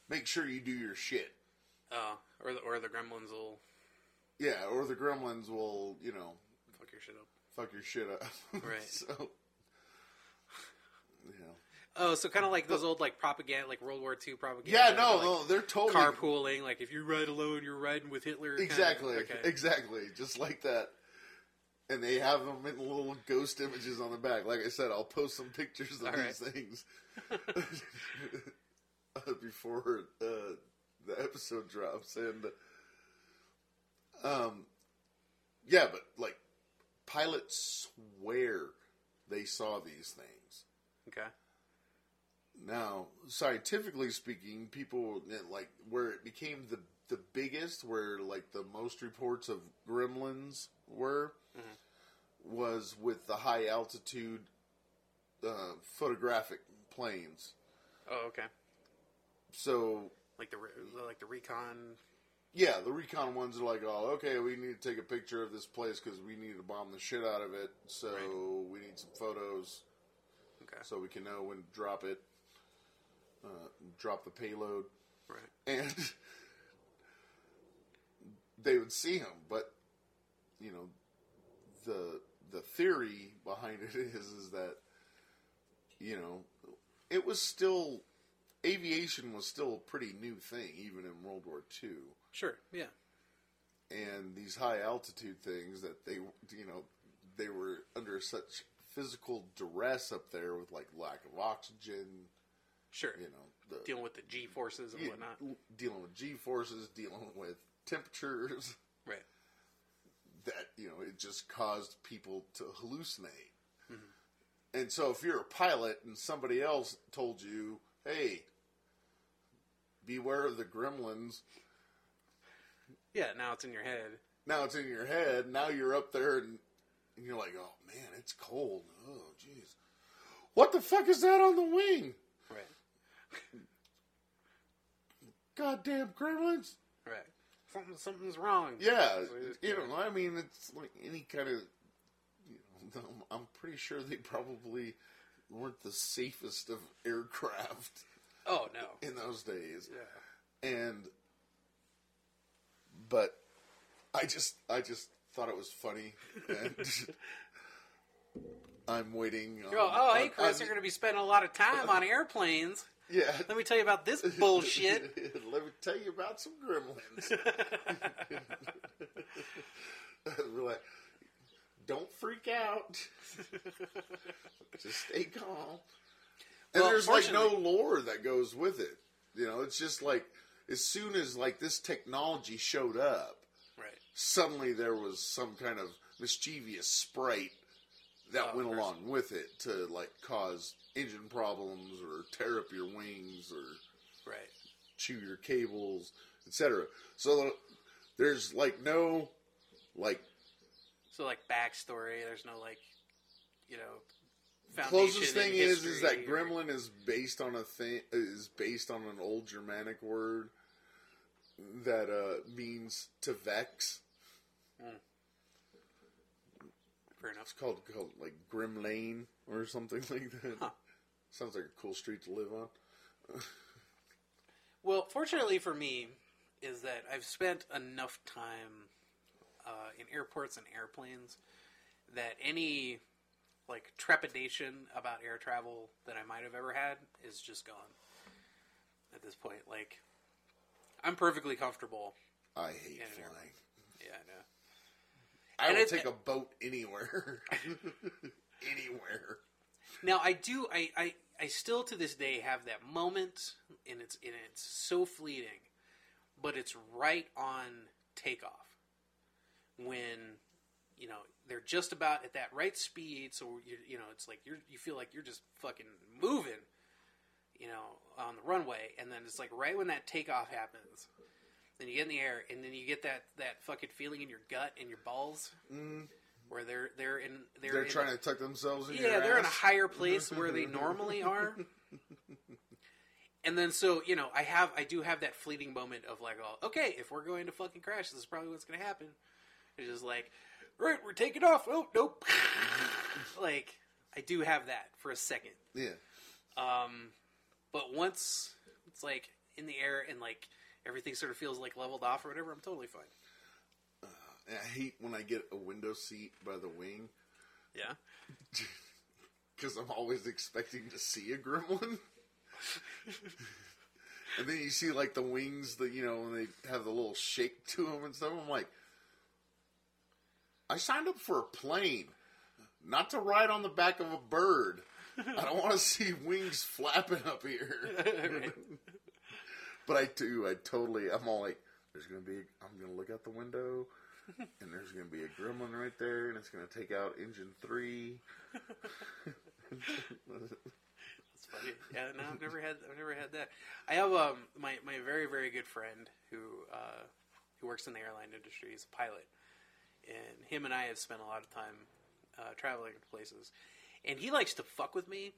make sure you do your shit. Uh, or the, or the Gremlins will... Yeah, or the Gremlins will, you know... Fuck your shit up. Fuck your shit up. Right. So... Yeah. Oh, so kind of like those old, like, propaganda, like World War Two propaganda. Yeah, no, like no, they're totally... Carpooling, like, if you ride alone, you're riding with Hitler. Exactly, kind of, okay. exactly. Just like that. And they have them in little ghost images on the back. Like I said, I'll post some pictures of All these right. things before uh, the episode drops. And, um, yeah, but, like, pilots swear they saw these things. Okay. Now, scientifically speaking, people, like, where it became the the biggest, where, like, the most reports of gremlins were, mm-hmm. was with the high-altitude uh, photographic planes. Oh, okay. So... Like the, like the recon... Yeah, the recon ones are like, oh, okay, we need to take a picture of this place because we need to bomb the shit out of it, so right. we need some photos... Okay. So we can know when to drop it, uh, drop the payload. Right. And they would see him, but, you know, the the theory behind it is, is that, you know, it was still, aviation was still a pretty new thing, even in World War Two. Sure, yeah. And these high altitude things that they, you know, they were under such... physical duress up there with, like, lack of oxygen. Sure. You know, the, dealing with the G-forces and yeah, whatnot. Dealing with G-forces, dealing with temperatures. Right. That, you know, it just caused people to hallucinate. Mm-hmm. And so if you're a pilot and somebody else told you, hey, beware of the gremlins. Yeah, now it's in your head. Now it's in your head. Now you're up there and And you're like, oh, man, it's cold. Oh, jeez. What the fuck is that on the wing? Right. Goddamn gremlins. Right. Something, something's wrong. Yeah. You know, I mean, it's like any kind of, you know, I'm pretty sure they probably weren't the safest of aircraft. Oh, no. In those days. Yeah. And, but I just, I just. thought it was funny. And I'm waiting. On, oh, oh on, hey, Chris, on, you're going to be spending a lot of time uh, on airplanes. Yeah. Let me tell you about this bullshit. Let me tell you about some gremlins. Like, don't freak out. Just stay calm. And well, there's like no lore that goes with it. You know, it's just like as soon as like this technology showed up, right. Suddenly there was some kind of mischievous sprite that oh, went person. along with it to, like, cause engine problems or tear up your wings or right. chew your cables, et cetera. So there's, like, no, like... So, like, backstory. There's no, like, you know, foundation. Closest thing is, is that or... gremlin is based on a thing, is based on an old Germanic word. That uh, means to vex. Mm. Fair enough. It's called, called like Grim Lane or something like that. Huh. Sounds like a cool street to live on. Well, fortunately for me, is that I've spent enough time uh, in airports and airplanes that any like trepidation about air travel that I might have ever had is just gone at this point. Like. I'm perfectly comfortable. I hate flying. Airplane. Yeah, I know. I and would take a boat anywhere. Anywhere. Now, I do, I, I, I still to this day have that moment, and it's, and it's so fleeting, but it's right on takeoff. When, you know, they're just about at that right speed, so, you you know, it's like, you're you feel like you're just fucking moving. You know, on the runway, and then it's like right when that takeoff happens, then you get in the air, and then you get that, that fucking feeling in your gut and your balls, mm. where they're they're in they're, they're in trying a, to tuck themselves in. Yeah, your they're ass. in a higher place where they normally are. And then so you know, I have I do have that fleeting moment of like, oh, okay, if we're going to fucking crash, this is probably what's going to happen. It's just like, right, we're taking off. Oh nope. Like I do have that for a second. Yeah. Um. But once it's, like, in the air and, like, everything sort of feels like leveled off or whatever, I'm totally fine. Uh, I hate when I get a window seat by the wing. Yeah. Because I'm always expecting to see a gremlin. And then you see, like, the wings, that, you know, when they have the little shake to them and stuff. I'm like, I signed up for a plane, not to ride on the back of a bird. I don't want to see wings flapping up here. But I do. I totally, I'm all like, there's going to be, I'm going to look out the window, and there's going to be a gremlin right there, and it's going to take out engine three. That's funny. Yeah, no, I've never had, I've never had that. I have um my, my very, very good friend who uh, who works in the airline industry. He's a pilot, and him and I have spent a lot of time uh, traveling to places, and he likes to fuck with me,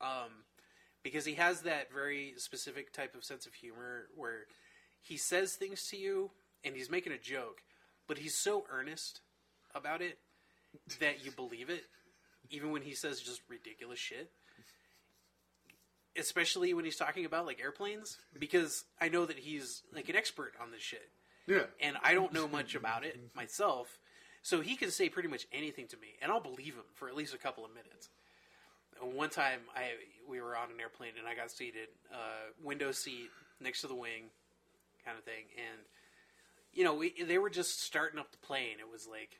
um, because he has that very specific type of sense of humor where he says things to you and he's making a joke, but he's so earnest about it that you believe it, even when he says just ridiculous shit. Especially when he's talking about, like, airplanes, because I know that he's, like, an expert on this shit. Yeah. And I don't know much about it myself, so he can say pretty much anything to me, and I'll believe him for at least a couple of minutes. And one time, I we were on an airplane, and I got seated, uh, window seat, next to the wing, kind of thing, and, you know, we they were just starting up the plane. It was, like,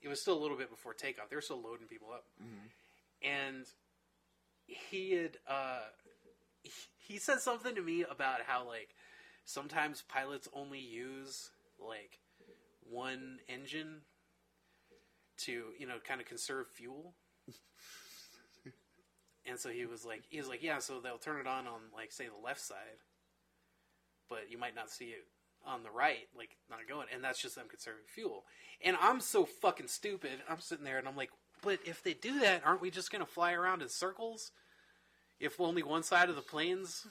it was still a little bit before takeoff. They were still loading people up. Mm-hmm. And he had, uh, he said something to me about how, like, sometimes pilots only use, like, one engine to, you know, kind of conserve fuel. And so he was like, he was like, yeah, so they'll turn it on on, like, say the left side, but you might not see it on the right, like, not going. And that's just them conserving fuel. And I'm so fucking stupid. I'm sitting there and I'm like, but if they do that, aren't we just going to fly around in circles? If only one side of the plane's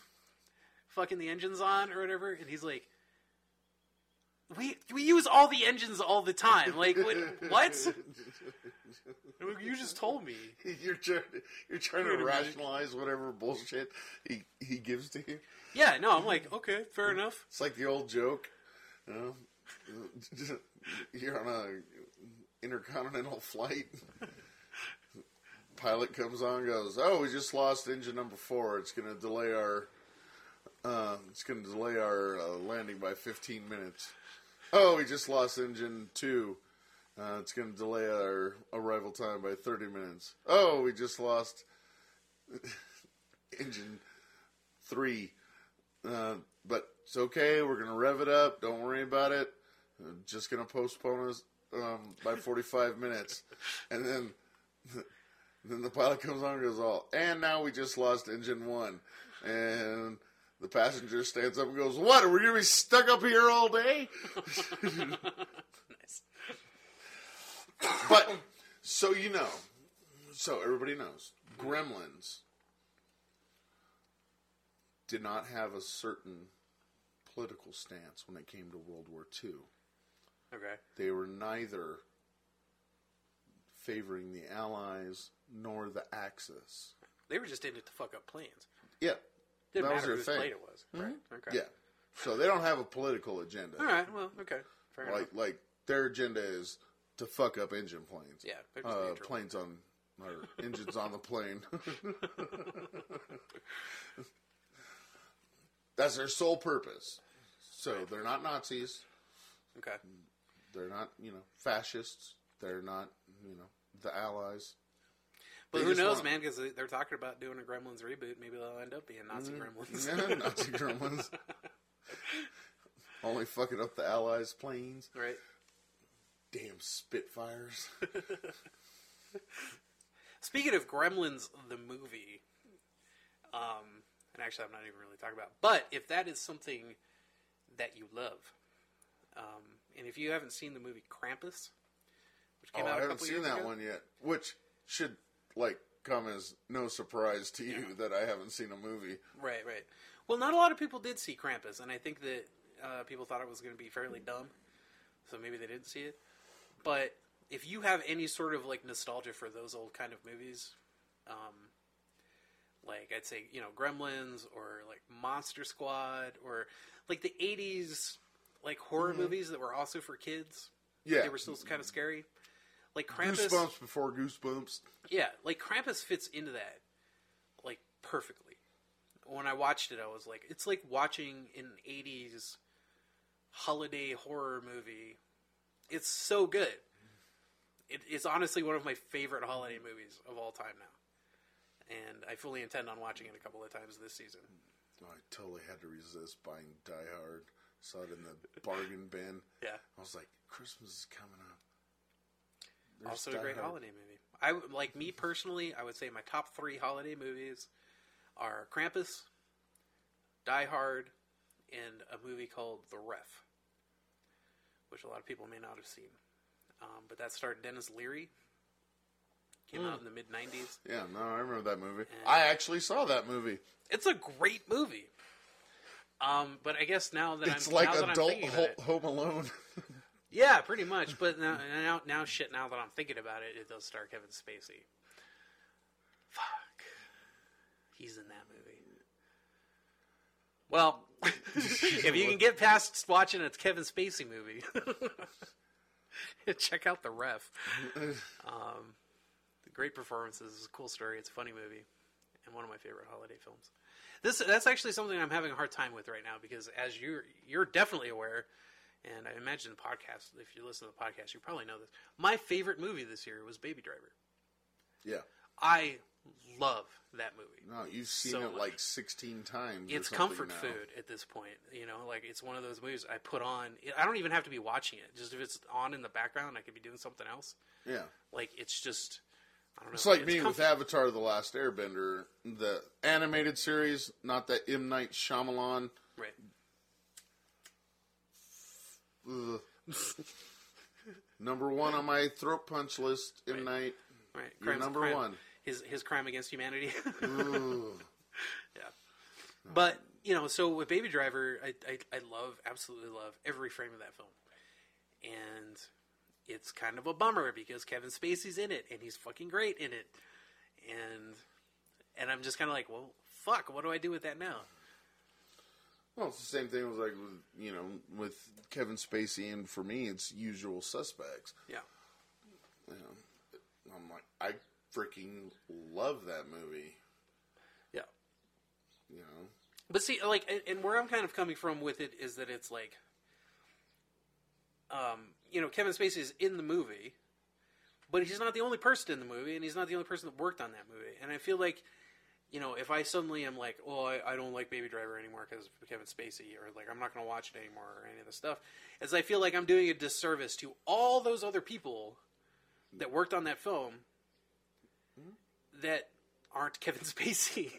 fucking the engines on or whatever. And he's like, we we use all the engines all the time. Like, what? what? You just told me. You're trying to, you're trying to rationalize whatever bullshit he, he gives to you. Yeah, no, I'm like, okay, fair enough. It's like the old joke. You know? You're on a intercontinental flight. Pilot comes on and goes, oh, we just lost engine number four. It's going to delay our uh, it's going to delay our uh, landing by fifteen minutes. Oh, we just lost engine two. Uh, it's going to delay our arrival time by thirty minutes. Oh, we just lost engine three. Uh, but it's okay. We're going to rev it up. Don't worry about it. We're just going to postpone us um, by forty-five minutes. And then... Then the pilot comes on and goes, all, and now we just lost engine one. And the passenger stands up and goes, what, are we going to be stuck up here all day? Nice. But, so you know, so everybody knows, Gremlins did not have a certain political stance when it came to World War Two. Okay. They were neither favoring the Allies nor the Axis. They were just in it to fuck up planes. Yeah. Didn't matter whose plane it was. Mm-hmm. Right? Okay. Yeah. So they don't have a political agenda. All right. Well, okay. Fair like, enough. Like, their agenda is to fuck up engine planes. Yeah. Uh, planes on, or engines on the plane. That's their sole purpose. So right. They're not Nazis. Okay. They're not, you know, fascists. They're not, you know, the Allies. But they who knows, wanna... man, because they're talking about doing a Gremlins reboot. Maybe they'll end up being Nazi mm, Gremlins. Yeah, Nazi Gremlins. Only fucking up the Allies' planes. Right. Damn Spitfires. Speaking of Gremlins, the movie, um, and actually I'm not even really talking about it, but if that is something that you love, um, and if you haven't seen the movie Krampus... Oh, I haven't seen that ago. One yet, which should, like, come as no surprise to you yeah. that I haven't seen a movie. Right, right. Well, not a lot of people did see Krampus, and I think that uh, people thought it was going to be fairly dumb, so maybe they didn't see it. But if you have any sort of, like, nostalgia for those old kind of movies, um, like, I'd say, you know, Gremlins, or, like, Monster Squad, or, like the eighties like horror mm-hmm. movies that were also for kids. Yeah, they were still kind of scary. Like Krampus, Goosebumps before Goosebumps. Yeah, like Krampus fits into that like perfectly. When I watched it, I was like, it's like watching an eighties holiday horror movie. It's so good. It is honestly one of my favorite holiday movies of all time now. And I fully intend on watching it a couple of times this season. Oh, I totally had to resist buying Die Hard. Saw it in the bargain bin. Yeah. I was like, Christmas is coming up. There's also Die a great Hard. Holiday movie. I like me personally, I would say my top three holiday movies are Krampus, Die Hard, and a movie called The Ref, which a lot of people may not have seen. Um, but that starred Dennis Leary. Came mm. out in the mid nineties. Yeah, no, I remember that movie. And I actually saw that movie. It's a great movie. Um, but I guess now that it's I'm like now that adult I'm thinking about it, Home Alone. Yeah, pretty much. But now, now, now, shit. Now that I'm thinking about it, it does star Kevin Spacey. Fuck, he's in that movie. Well, if you can get past watching a Kevin Spacey movie, check out The Ref. Um, great performances, cool story. It's a funny movie, and one of my favorite holiday films. This that's actually something I'm having a hard time with right now because, as you're you're definitely aware, and I imagine the podcast. If you listen to the podcast, you probably know this. My favorite movie this year was Baby Driver. Yeah, I love that movie. No, you've seen so it much. Like sixteen times. It's or comfort now. Food at this point. You know, like it's one of those movies I put on. I don't even have to be watching it. Just if it's on in the background, I could be doing something else. Yeah, like it's just. I don't know. It's like it's me comfy. With Avatar: The Last Airbender, the animated series, not that M. Night Shyamalan. Right. Ugh. Number one on my throat punch list, M. Right. Night. Right. You're number crime. One. His his crime against humanity. Yeah. But you know, so with Baby Driver, I, I I love absolutely love every frame of that film, and. It's kind of a bummer because Kevin Spacey's in it and he's fucking great in it. And and I'm just kind of like, well, fuck, what do I do with that now? Well, it's the same thing with, like, with, you know, with Kevin Spacey and for me, it's Usual Suspects. Yeah. You know, I'm like, I freaking love that movie. Yeah. You know? But see, like, and, and where I'm kind of coming from with it is that it's like, um... you know, Kevin Spacey is in the movie, but he's not the only person in the movie, and he's not the only person that worked on that movie. And I feel like, you know, if I suddenly am like, oh, I, I don't like Baby Driver anymore because of Kevin Spacey, or like I'm not going to watch it anymore, or any of this stuff, is I feel like I'm doing a disservice to all those other people that worked on that film that aren't Kevin Spacey,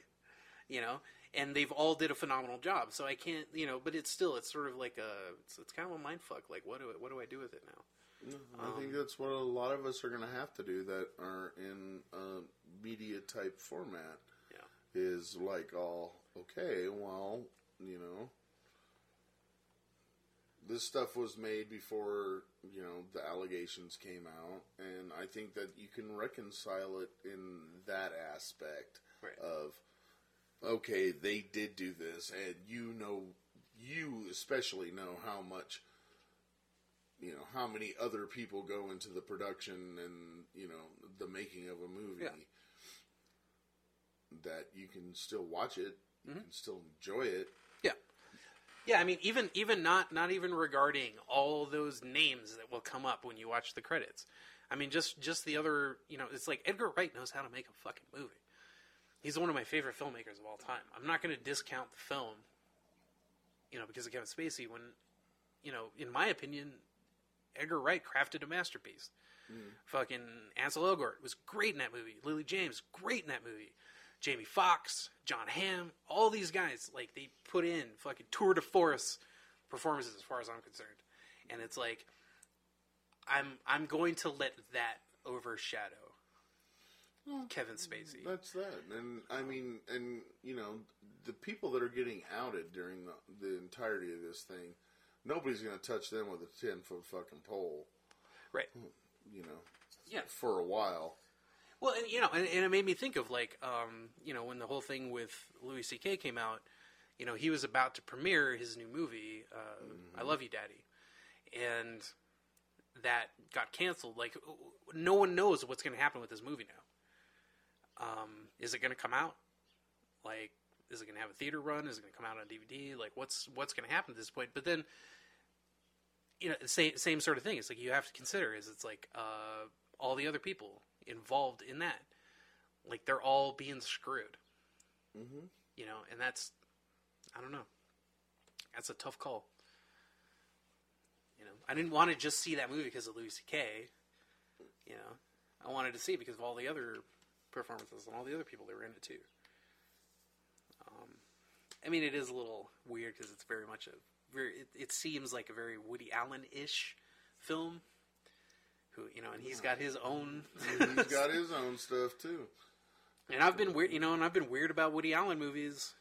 you know? And they've all did a phenomenal job, so I can't, you know. But it's still, it's sort of like a, it's, it's kind of a mind fuck. Like, what do, what do I do with it now? I um, think that's what a lot of us are going to have to do that are in a media type format. Yeah, is like all okay. Well, you know, this stuff was made before you know the allegations came out, and I think that you can reconcile it in that aspect right. of. Okay, they did do this, and you know, you especially know how much, you know, how many other people go into the production and, you know, the making of a movie. Yeah. That you can still watch it, you mm-hmm. can still enjoy it. Yeah. Yeah, I mean, even even not, not even regarding all those names that will come up when you watch the credits. I mean, just, just the other, you know, it's like Edgar Wright knows how to make a fucking movie. He's one of my favorite filmmakers of all time. I'm not going to discount the film, you know, because of Kevin Spacey when, you know, in my opinion, Edgar Wright crafted a masterpiece. Mm. Fucking Ansel Elgort was great in that movie. Lily James, great in that movie. Jamie Foxx, John Hamm, all these guys, like, they put in fucking tour de force performances as far as I'm concerned. And it's like, I'm I'm going to let that overshadow. Well, Kevin Spacey. That's that. And, I mean, and, you know, the people that are getting outed during the, the entirety of this thing, nobody's going to touch them with a ten-foot fucking pole. Right. You know, yeah. For a while. Well, and, you know, and, and it made me think of, like, um, you know, when the whole thing with Louis C K came out, you know, he was about to premiere his new movie, uh, mm-hmm. I Love You, Daddy. And that got canceled. Like, no one knows what's going to happen with this movie now. Um, is it going to come out? Like, is it going to have a theater run? Is it going to come out on D V D? Like, what's what's going to happen at this point? But then, you know, same same sort of thing. It's like you have to consider is it's like uh, all the other people involved in that, like they're all being screwed. Mm-hmm. You know, and that's I don't know. That's a tough call. You know, I didn't want to just see that movie because of Louis C K. You know, I wanted to see it because of all the other performances and all the other people that were in it too. I mean, it is a little weird because it's very much a very. It, it seems like a very Woody Allen-ish film. Who you know, and he's got his own. He's got his own stuff too. And I've been weird, you know, and I've been weird about Woody Allen movies,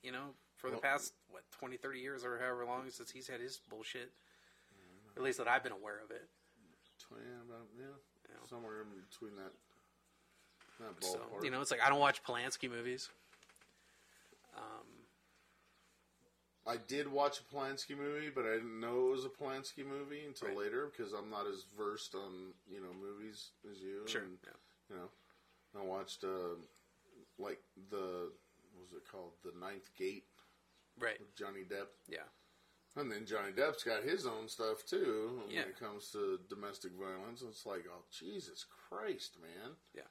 you know, for the well, past what twenty, thirty years or however long since he's had his bullshit. At least that I've been aware of it. Twenty, about yeah, yeah. somewhere in between that. That ballpark. So, you know, it's like I don't watch Polanski movies. Um. I did watch a Polanski movie, but I didn't know it was a Polanski movie until right. later because I'm not as versed on you know movies as you. Sure. And, yeah. You know, I watched uh, like the what was it called, The Ninth Gate, right? With Johnny Depp. Yeah. And then Johnny Depp's got his own stuff too when yeah. it comes to domestic violence. It's like, oh Jesus Christ, man. Yeah.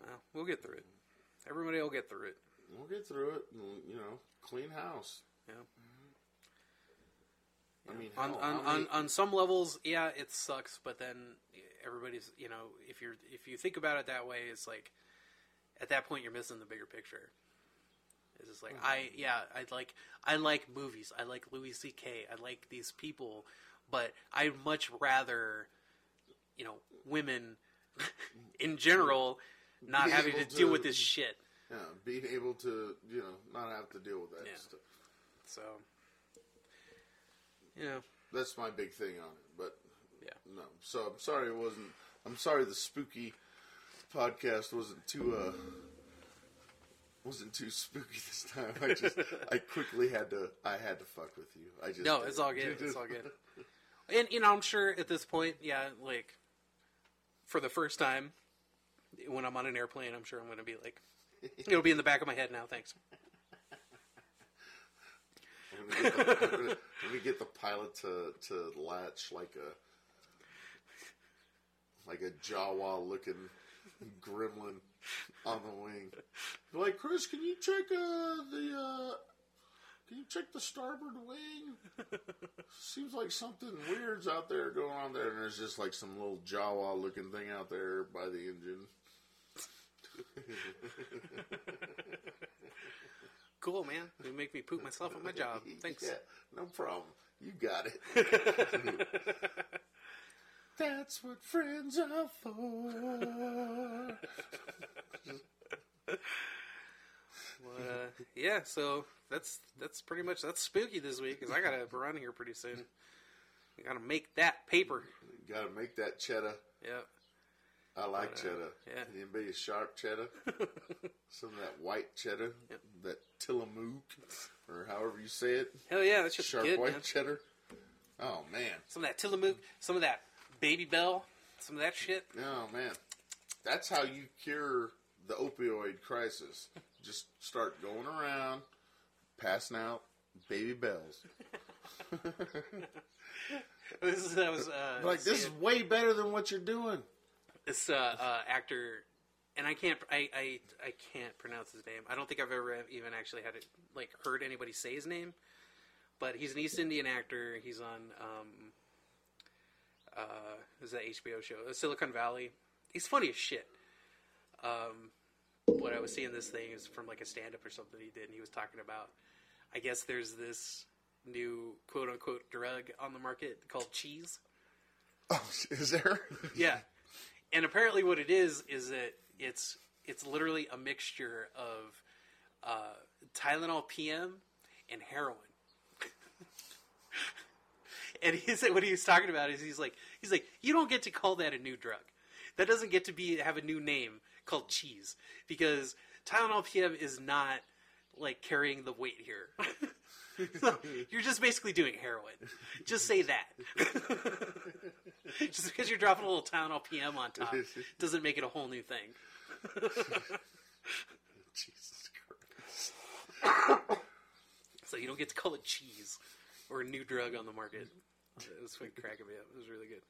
Well, we'll get through it. Everybody will get through it. We'll get through it. And, you know, clean house. Yeah. Mm-hmm. yeah. I mean, on on, on, many... on some levels, yeah, it sucks. But then everybody's, you know, if you're if you think about it that way, it's like at that point you're missing the bigger picture. It's just like mm-hmm. I, yeah, I like I like movies. I like Louis C K. I like these people, but I'd much rather, you know, women in general. Not being having to, to deal with this shit. Yeah, being able to, you know, not have to deal with that yeah. stuff. So, you know. That's my big thing on it, but yeah. no. So, I'm sorry it wasn't, I'm sorry the spooky podcast wasn't too, uh, wasn't too spooky this time. I just, I quickly had to, I had to fuck with you. I just. No, it's all good, it's all good. And, you know, I'm sure at this point, yeah, like, for the first time, when I'm on an airplane, I'm sure I'm going to be like, it'll be in the back of my head now, thanks. I'm going to get the pilot to, to latch like a like a Jawa-looking gremlin on the wing. They're like, Chris, can you check uh, the uh, can you check the starboard wing? Seems like something weird's out there going on there, and there's just like some little Jawa-looking thing out there by the engine. Cool, man. You make me poop myself at my job. Thanks. Yeah, no problem. You got it. That's what friends are for. Well, uh, yeah, so that's that's pretty much that's spooky this week because I gotta run here pretty soon. I gotta make that paper. You gotta make that cheddar. Yep. I like but, uh, cheddar. Yeah. Anybody a sharp cheddar? Some of that white cheddar, yep. That Tillamook, or however you say it. Hell yeah, that's just sharp good, white man. Cheddar. Oh man, some of that Tillamook, some of that Baby Bell, some of that shit. Oh man, that's how you cure the opioid crisis. Just start going around, passing out Baby Bells. This is, that was uh, like this is it. Way better than what you're doing. This uh, uh, actor, and I can't, I, I, I can't pronounce his name. I don't think I've ever even actually had it, like heard anybody say his name. But he's an East Indian actor. He's on, um, uh, is that H B O show, Silicon Valley. He's funny as shit. Um, what I was seeing this thing is from like a stand up or something he did, and he was talking about, I guess there's this new quote unquote drug on the market called cheese. Oh, is there? Yeah. And apparently, what it is is that it's it's literally a mixture of uh, Tylenol P M and heroin. And he said what he was talking about is he's like he's like you don't get to call that a new drug. That doesn't get to be have a new name called cheese, because Tylenol P M is not, like, carrying the weight here. So you're just basically doing heroin. Just say that. Just because you're dropping a little Tylenol P M on top doesn't make it a whole new thing. Jesus Christ. So you don't get to call it cheese or a new drug on the market. It was fucking cracking me up. It was really good.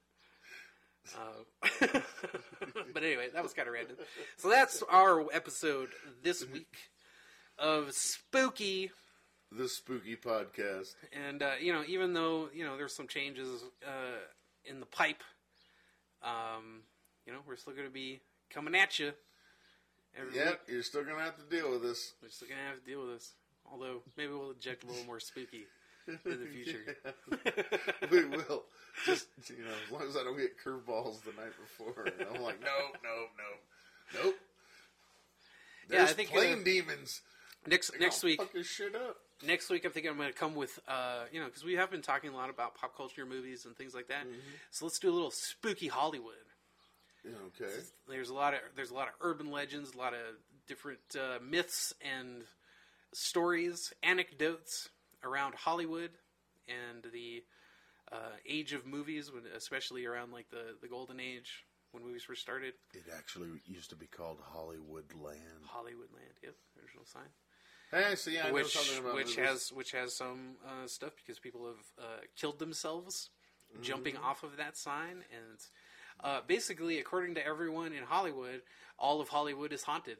Uh, but anyway, that was kind of random. So that's our episode this week of Spooky, the Spooky Podcast. And, uh, you know, even though, you know, there's some changes uh, in the pipe, um, you know, we're still going to be coming at you every yep, week. You're still going to have to deal with this. We're still going to have to deal with this. Although, maybe we'll inject a little more spooky in the future. Yeah. We will. Just, you know, as long as I don't get curveballs the night before. And I'm like, no, no, no, nope. There's yeah, I think plane gonna, demons. Next, next week. Fuck this shit up. Next week, I'm thinking I'm going to come with, uh, you know, because we have been talking a lot about pop culture movies and things like that. Mm-hmm. So let's do a little spooky Hollywood. Okay. There's a lot of there's a lot of urban legends, a lot of different uh, myths and stories, anecdotes around Hollywood and the uh, age of movies, when, especially around like the, the golden age when movies were started. It actually used to be called Hollywood Land. Hollywood Land, yep, original sign. Hey, so yeah, I which, know something about which movies. has which has some uh, stuff because people have uh, killed themselves mm-hmm. jumping off of that sign, and uh, basically, according to everyone in Hollywood, all of Hollywood is haunted,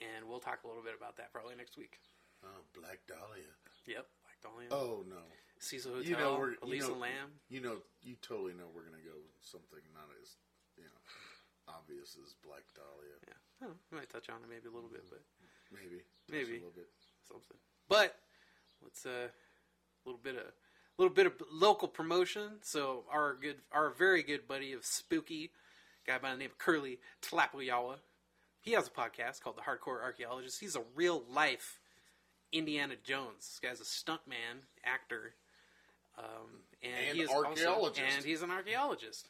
and we'll talk a little bit about that probably next week. Oh, Black Dahlia. Yep, Black Dahlia. Oh, no. Cecil Hotel, you know we're, Elisa you know, Lamb. You know, you totally know we're going to go with something not as, you know, obvious as Black Dahlia. Yeah. I don't know, we might touch on it maybe a little bit, but. Maybe. Maybe. A little bit. Something. But, let's, uh, a little bit of, a little bit of local promotion. So, our good, our very good buddy of Spooky, a guy by the name of Curly Tlapuyawa, he has a podcast called The Hardcore Archaeologist. He's a real life Indiana Jones. This guy's a stuntman, actor, um, and, and he is archaeologist. Also, and he's an archaeologist,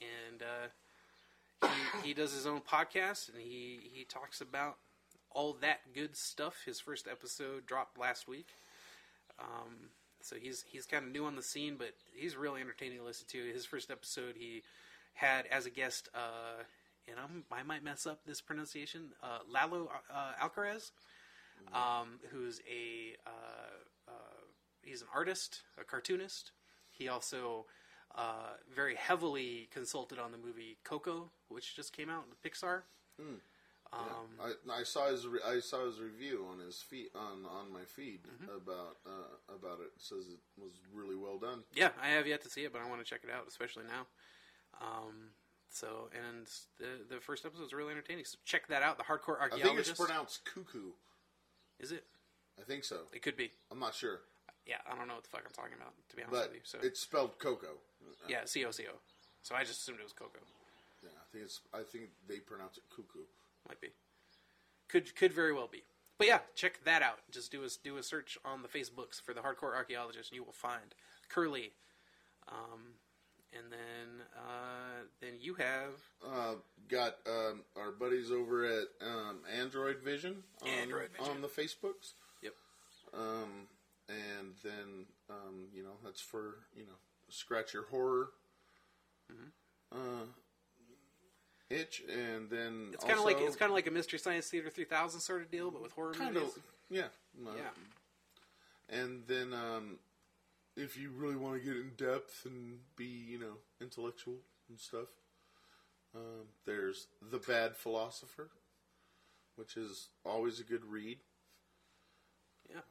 and uh, he, he does his own podcast, and he, he talks about all that good stuff. His first episode dropped last week, um, so he's he's kind of new on the scene, but he's really entertaining to listen to. His first episode, he had as a guest, uh, and I'm, I might mess up this pronunciation, uh, Lalo uh, Alcaraz. Um, who's a uh, uh, he's an artist, a cartoonist. He also uh, very heavily consulted on the movie Coco, which just came out in Pixar. Mm. Um, yeah. I, I saw his re- I saw his review on his feed on, on my feed mm-hmm. about uh, about it. It says it was really well done. Yeah, I have yet to see it, but I want to check it out, especially now. Um, so and the the first episode was really entertaining. So check that out. The Hardcore Archaeologist. I think it's pronounced cuckoo. Is it? I think so. It could be. I'm not sure. Yeah, I don't know what the fuck I'm talking about, to be honest but with you. So it's spelled Coco. Yeah, C O C O. So I just assumed it was Coco. Yeah, I think it's. I think they pronounce it cuckoo. Might be. Could could very well be. But yeah, check that out. Just do a do a search on the Facebooks for The Hardcore Archaeologist, and you will find Curly. Um, and then uh, then you have uh, got um, our buddies over at um, Android Vision on, Android Vision on the Facebooks. Yep. Um, and then um, you know that's for you know scratch your horror mm-hmm. uh, itch, and then it's kind of like it's kind of like a Mystery Science Theater three thousand sort of deal, but with horror kinda, movies. Yeah. Uh, yeah. And then. Um, If you really want to get in depth and be, you know, intellectual and stuff, um, there's The Bad Philosopher, which is always a good read. Yeah.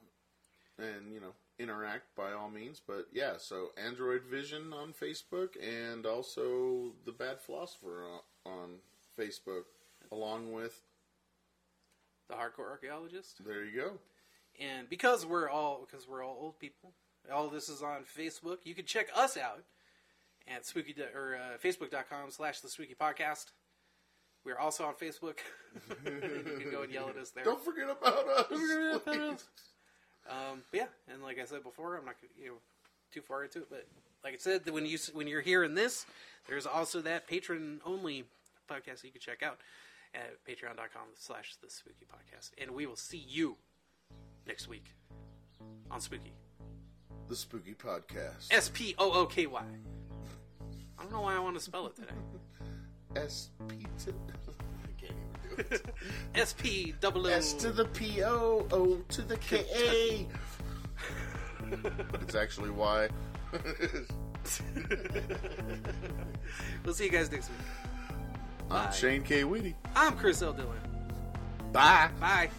And, you know, interact by all means. But, yeah, so Android Vision on Facebook and also The Bad Philosopher on Facebook, along with The Hardcore Archaeologist. There you go. And because we're all, because we're all old people. All this is on Facebook. You can check us out at spooky or uh, facebook.com slash the spooky podcast. We're also on Facebook. You can go and yell at us there. Don't forget about us. Don't forget about us. Um, but yeah, and like I said before, I'm not gonna, you know too far into it. But like I said, when you when you're hearing this, there's also that patron only podcast that you can check out. at patreon dot com slash the spooky podcast. And we will see you next week on Spooky. The Spooky Podcast. S P O O K Y. I don't know why I want to spell it today. S P to... I can't even do it. S P O O... S to the P O, O to the K A. But it's actually Y. We'll see you guys next week. Bye. I'm Shane K. Witty. I'm Chris L. Dillon. Bye. Bye.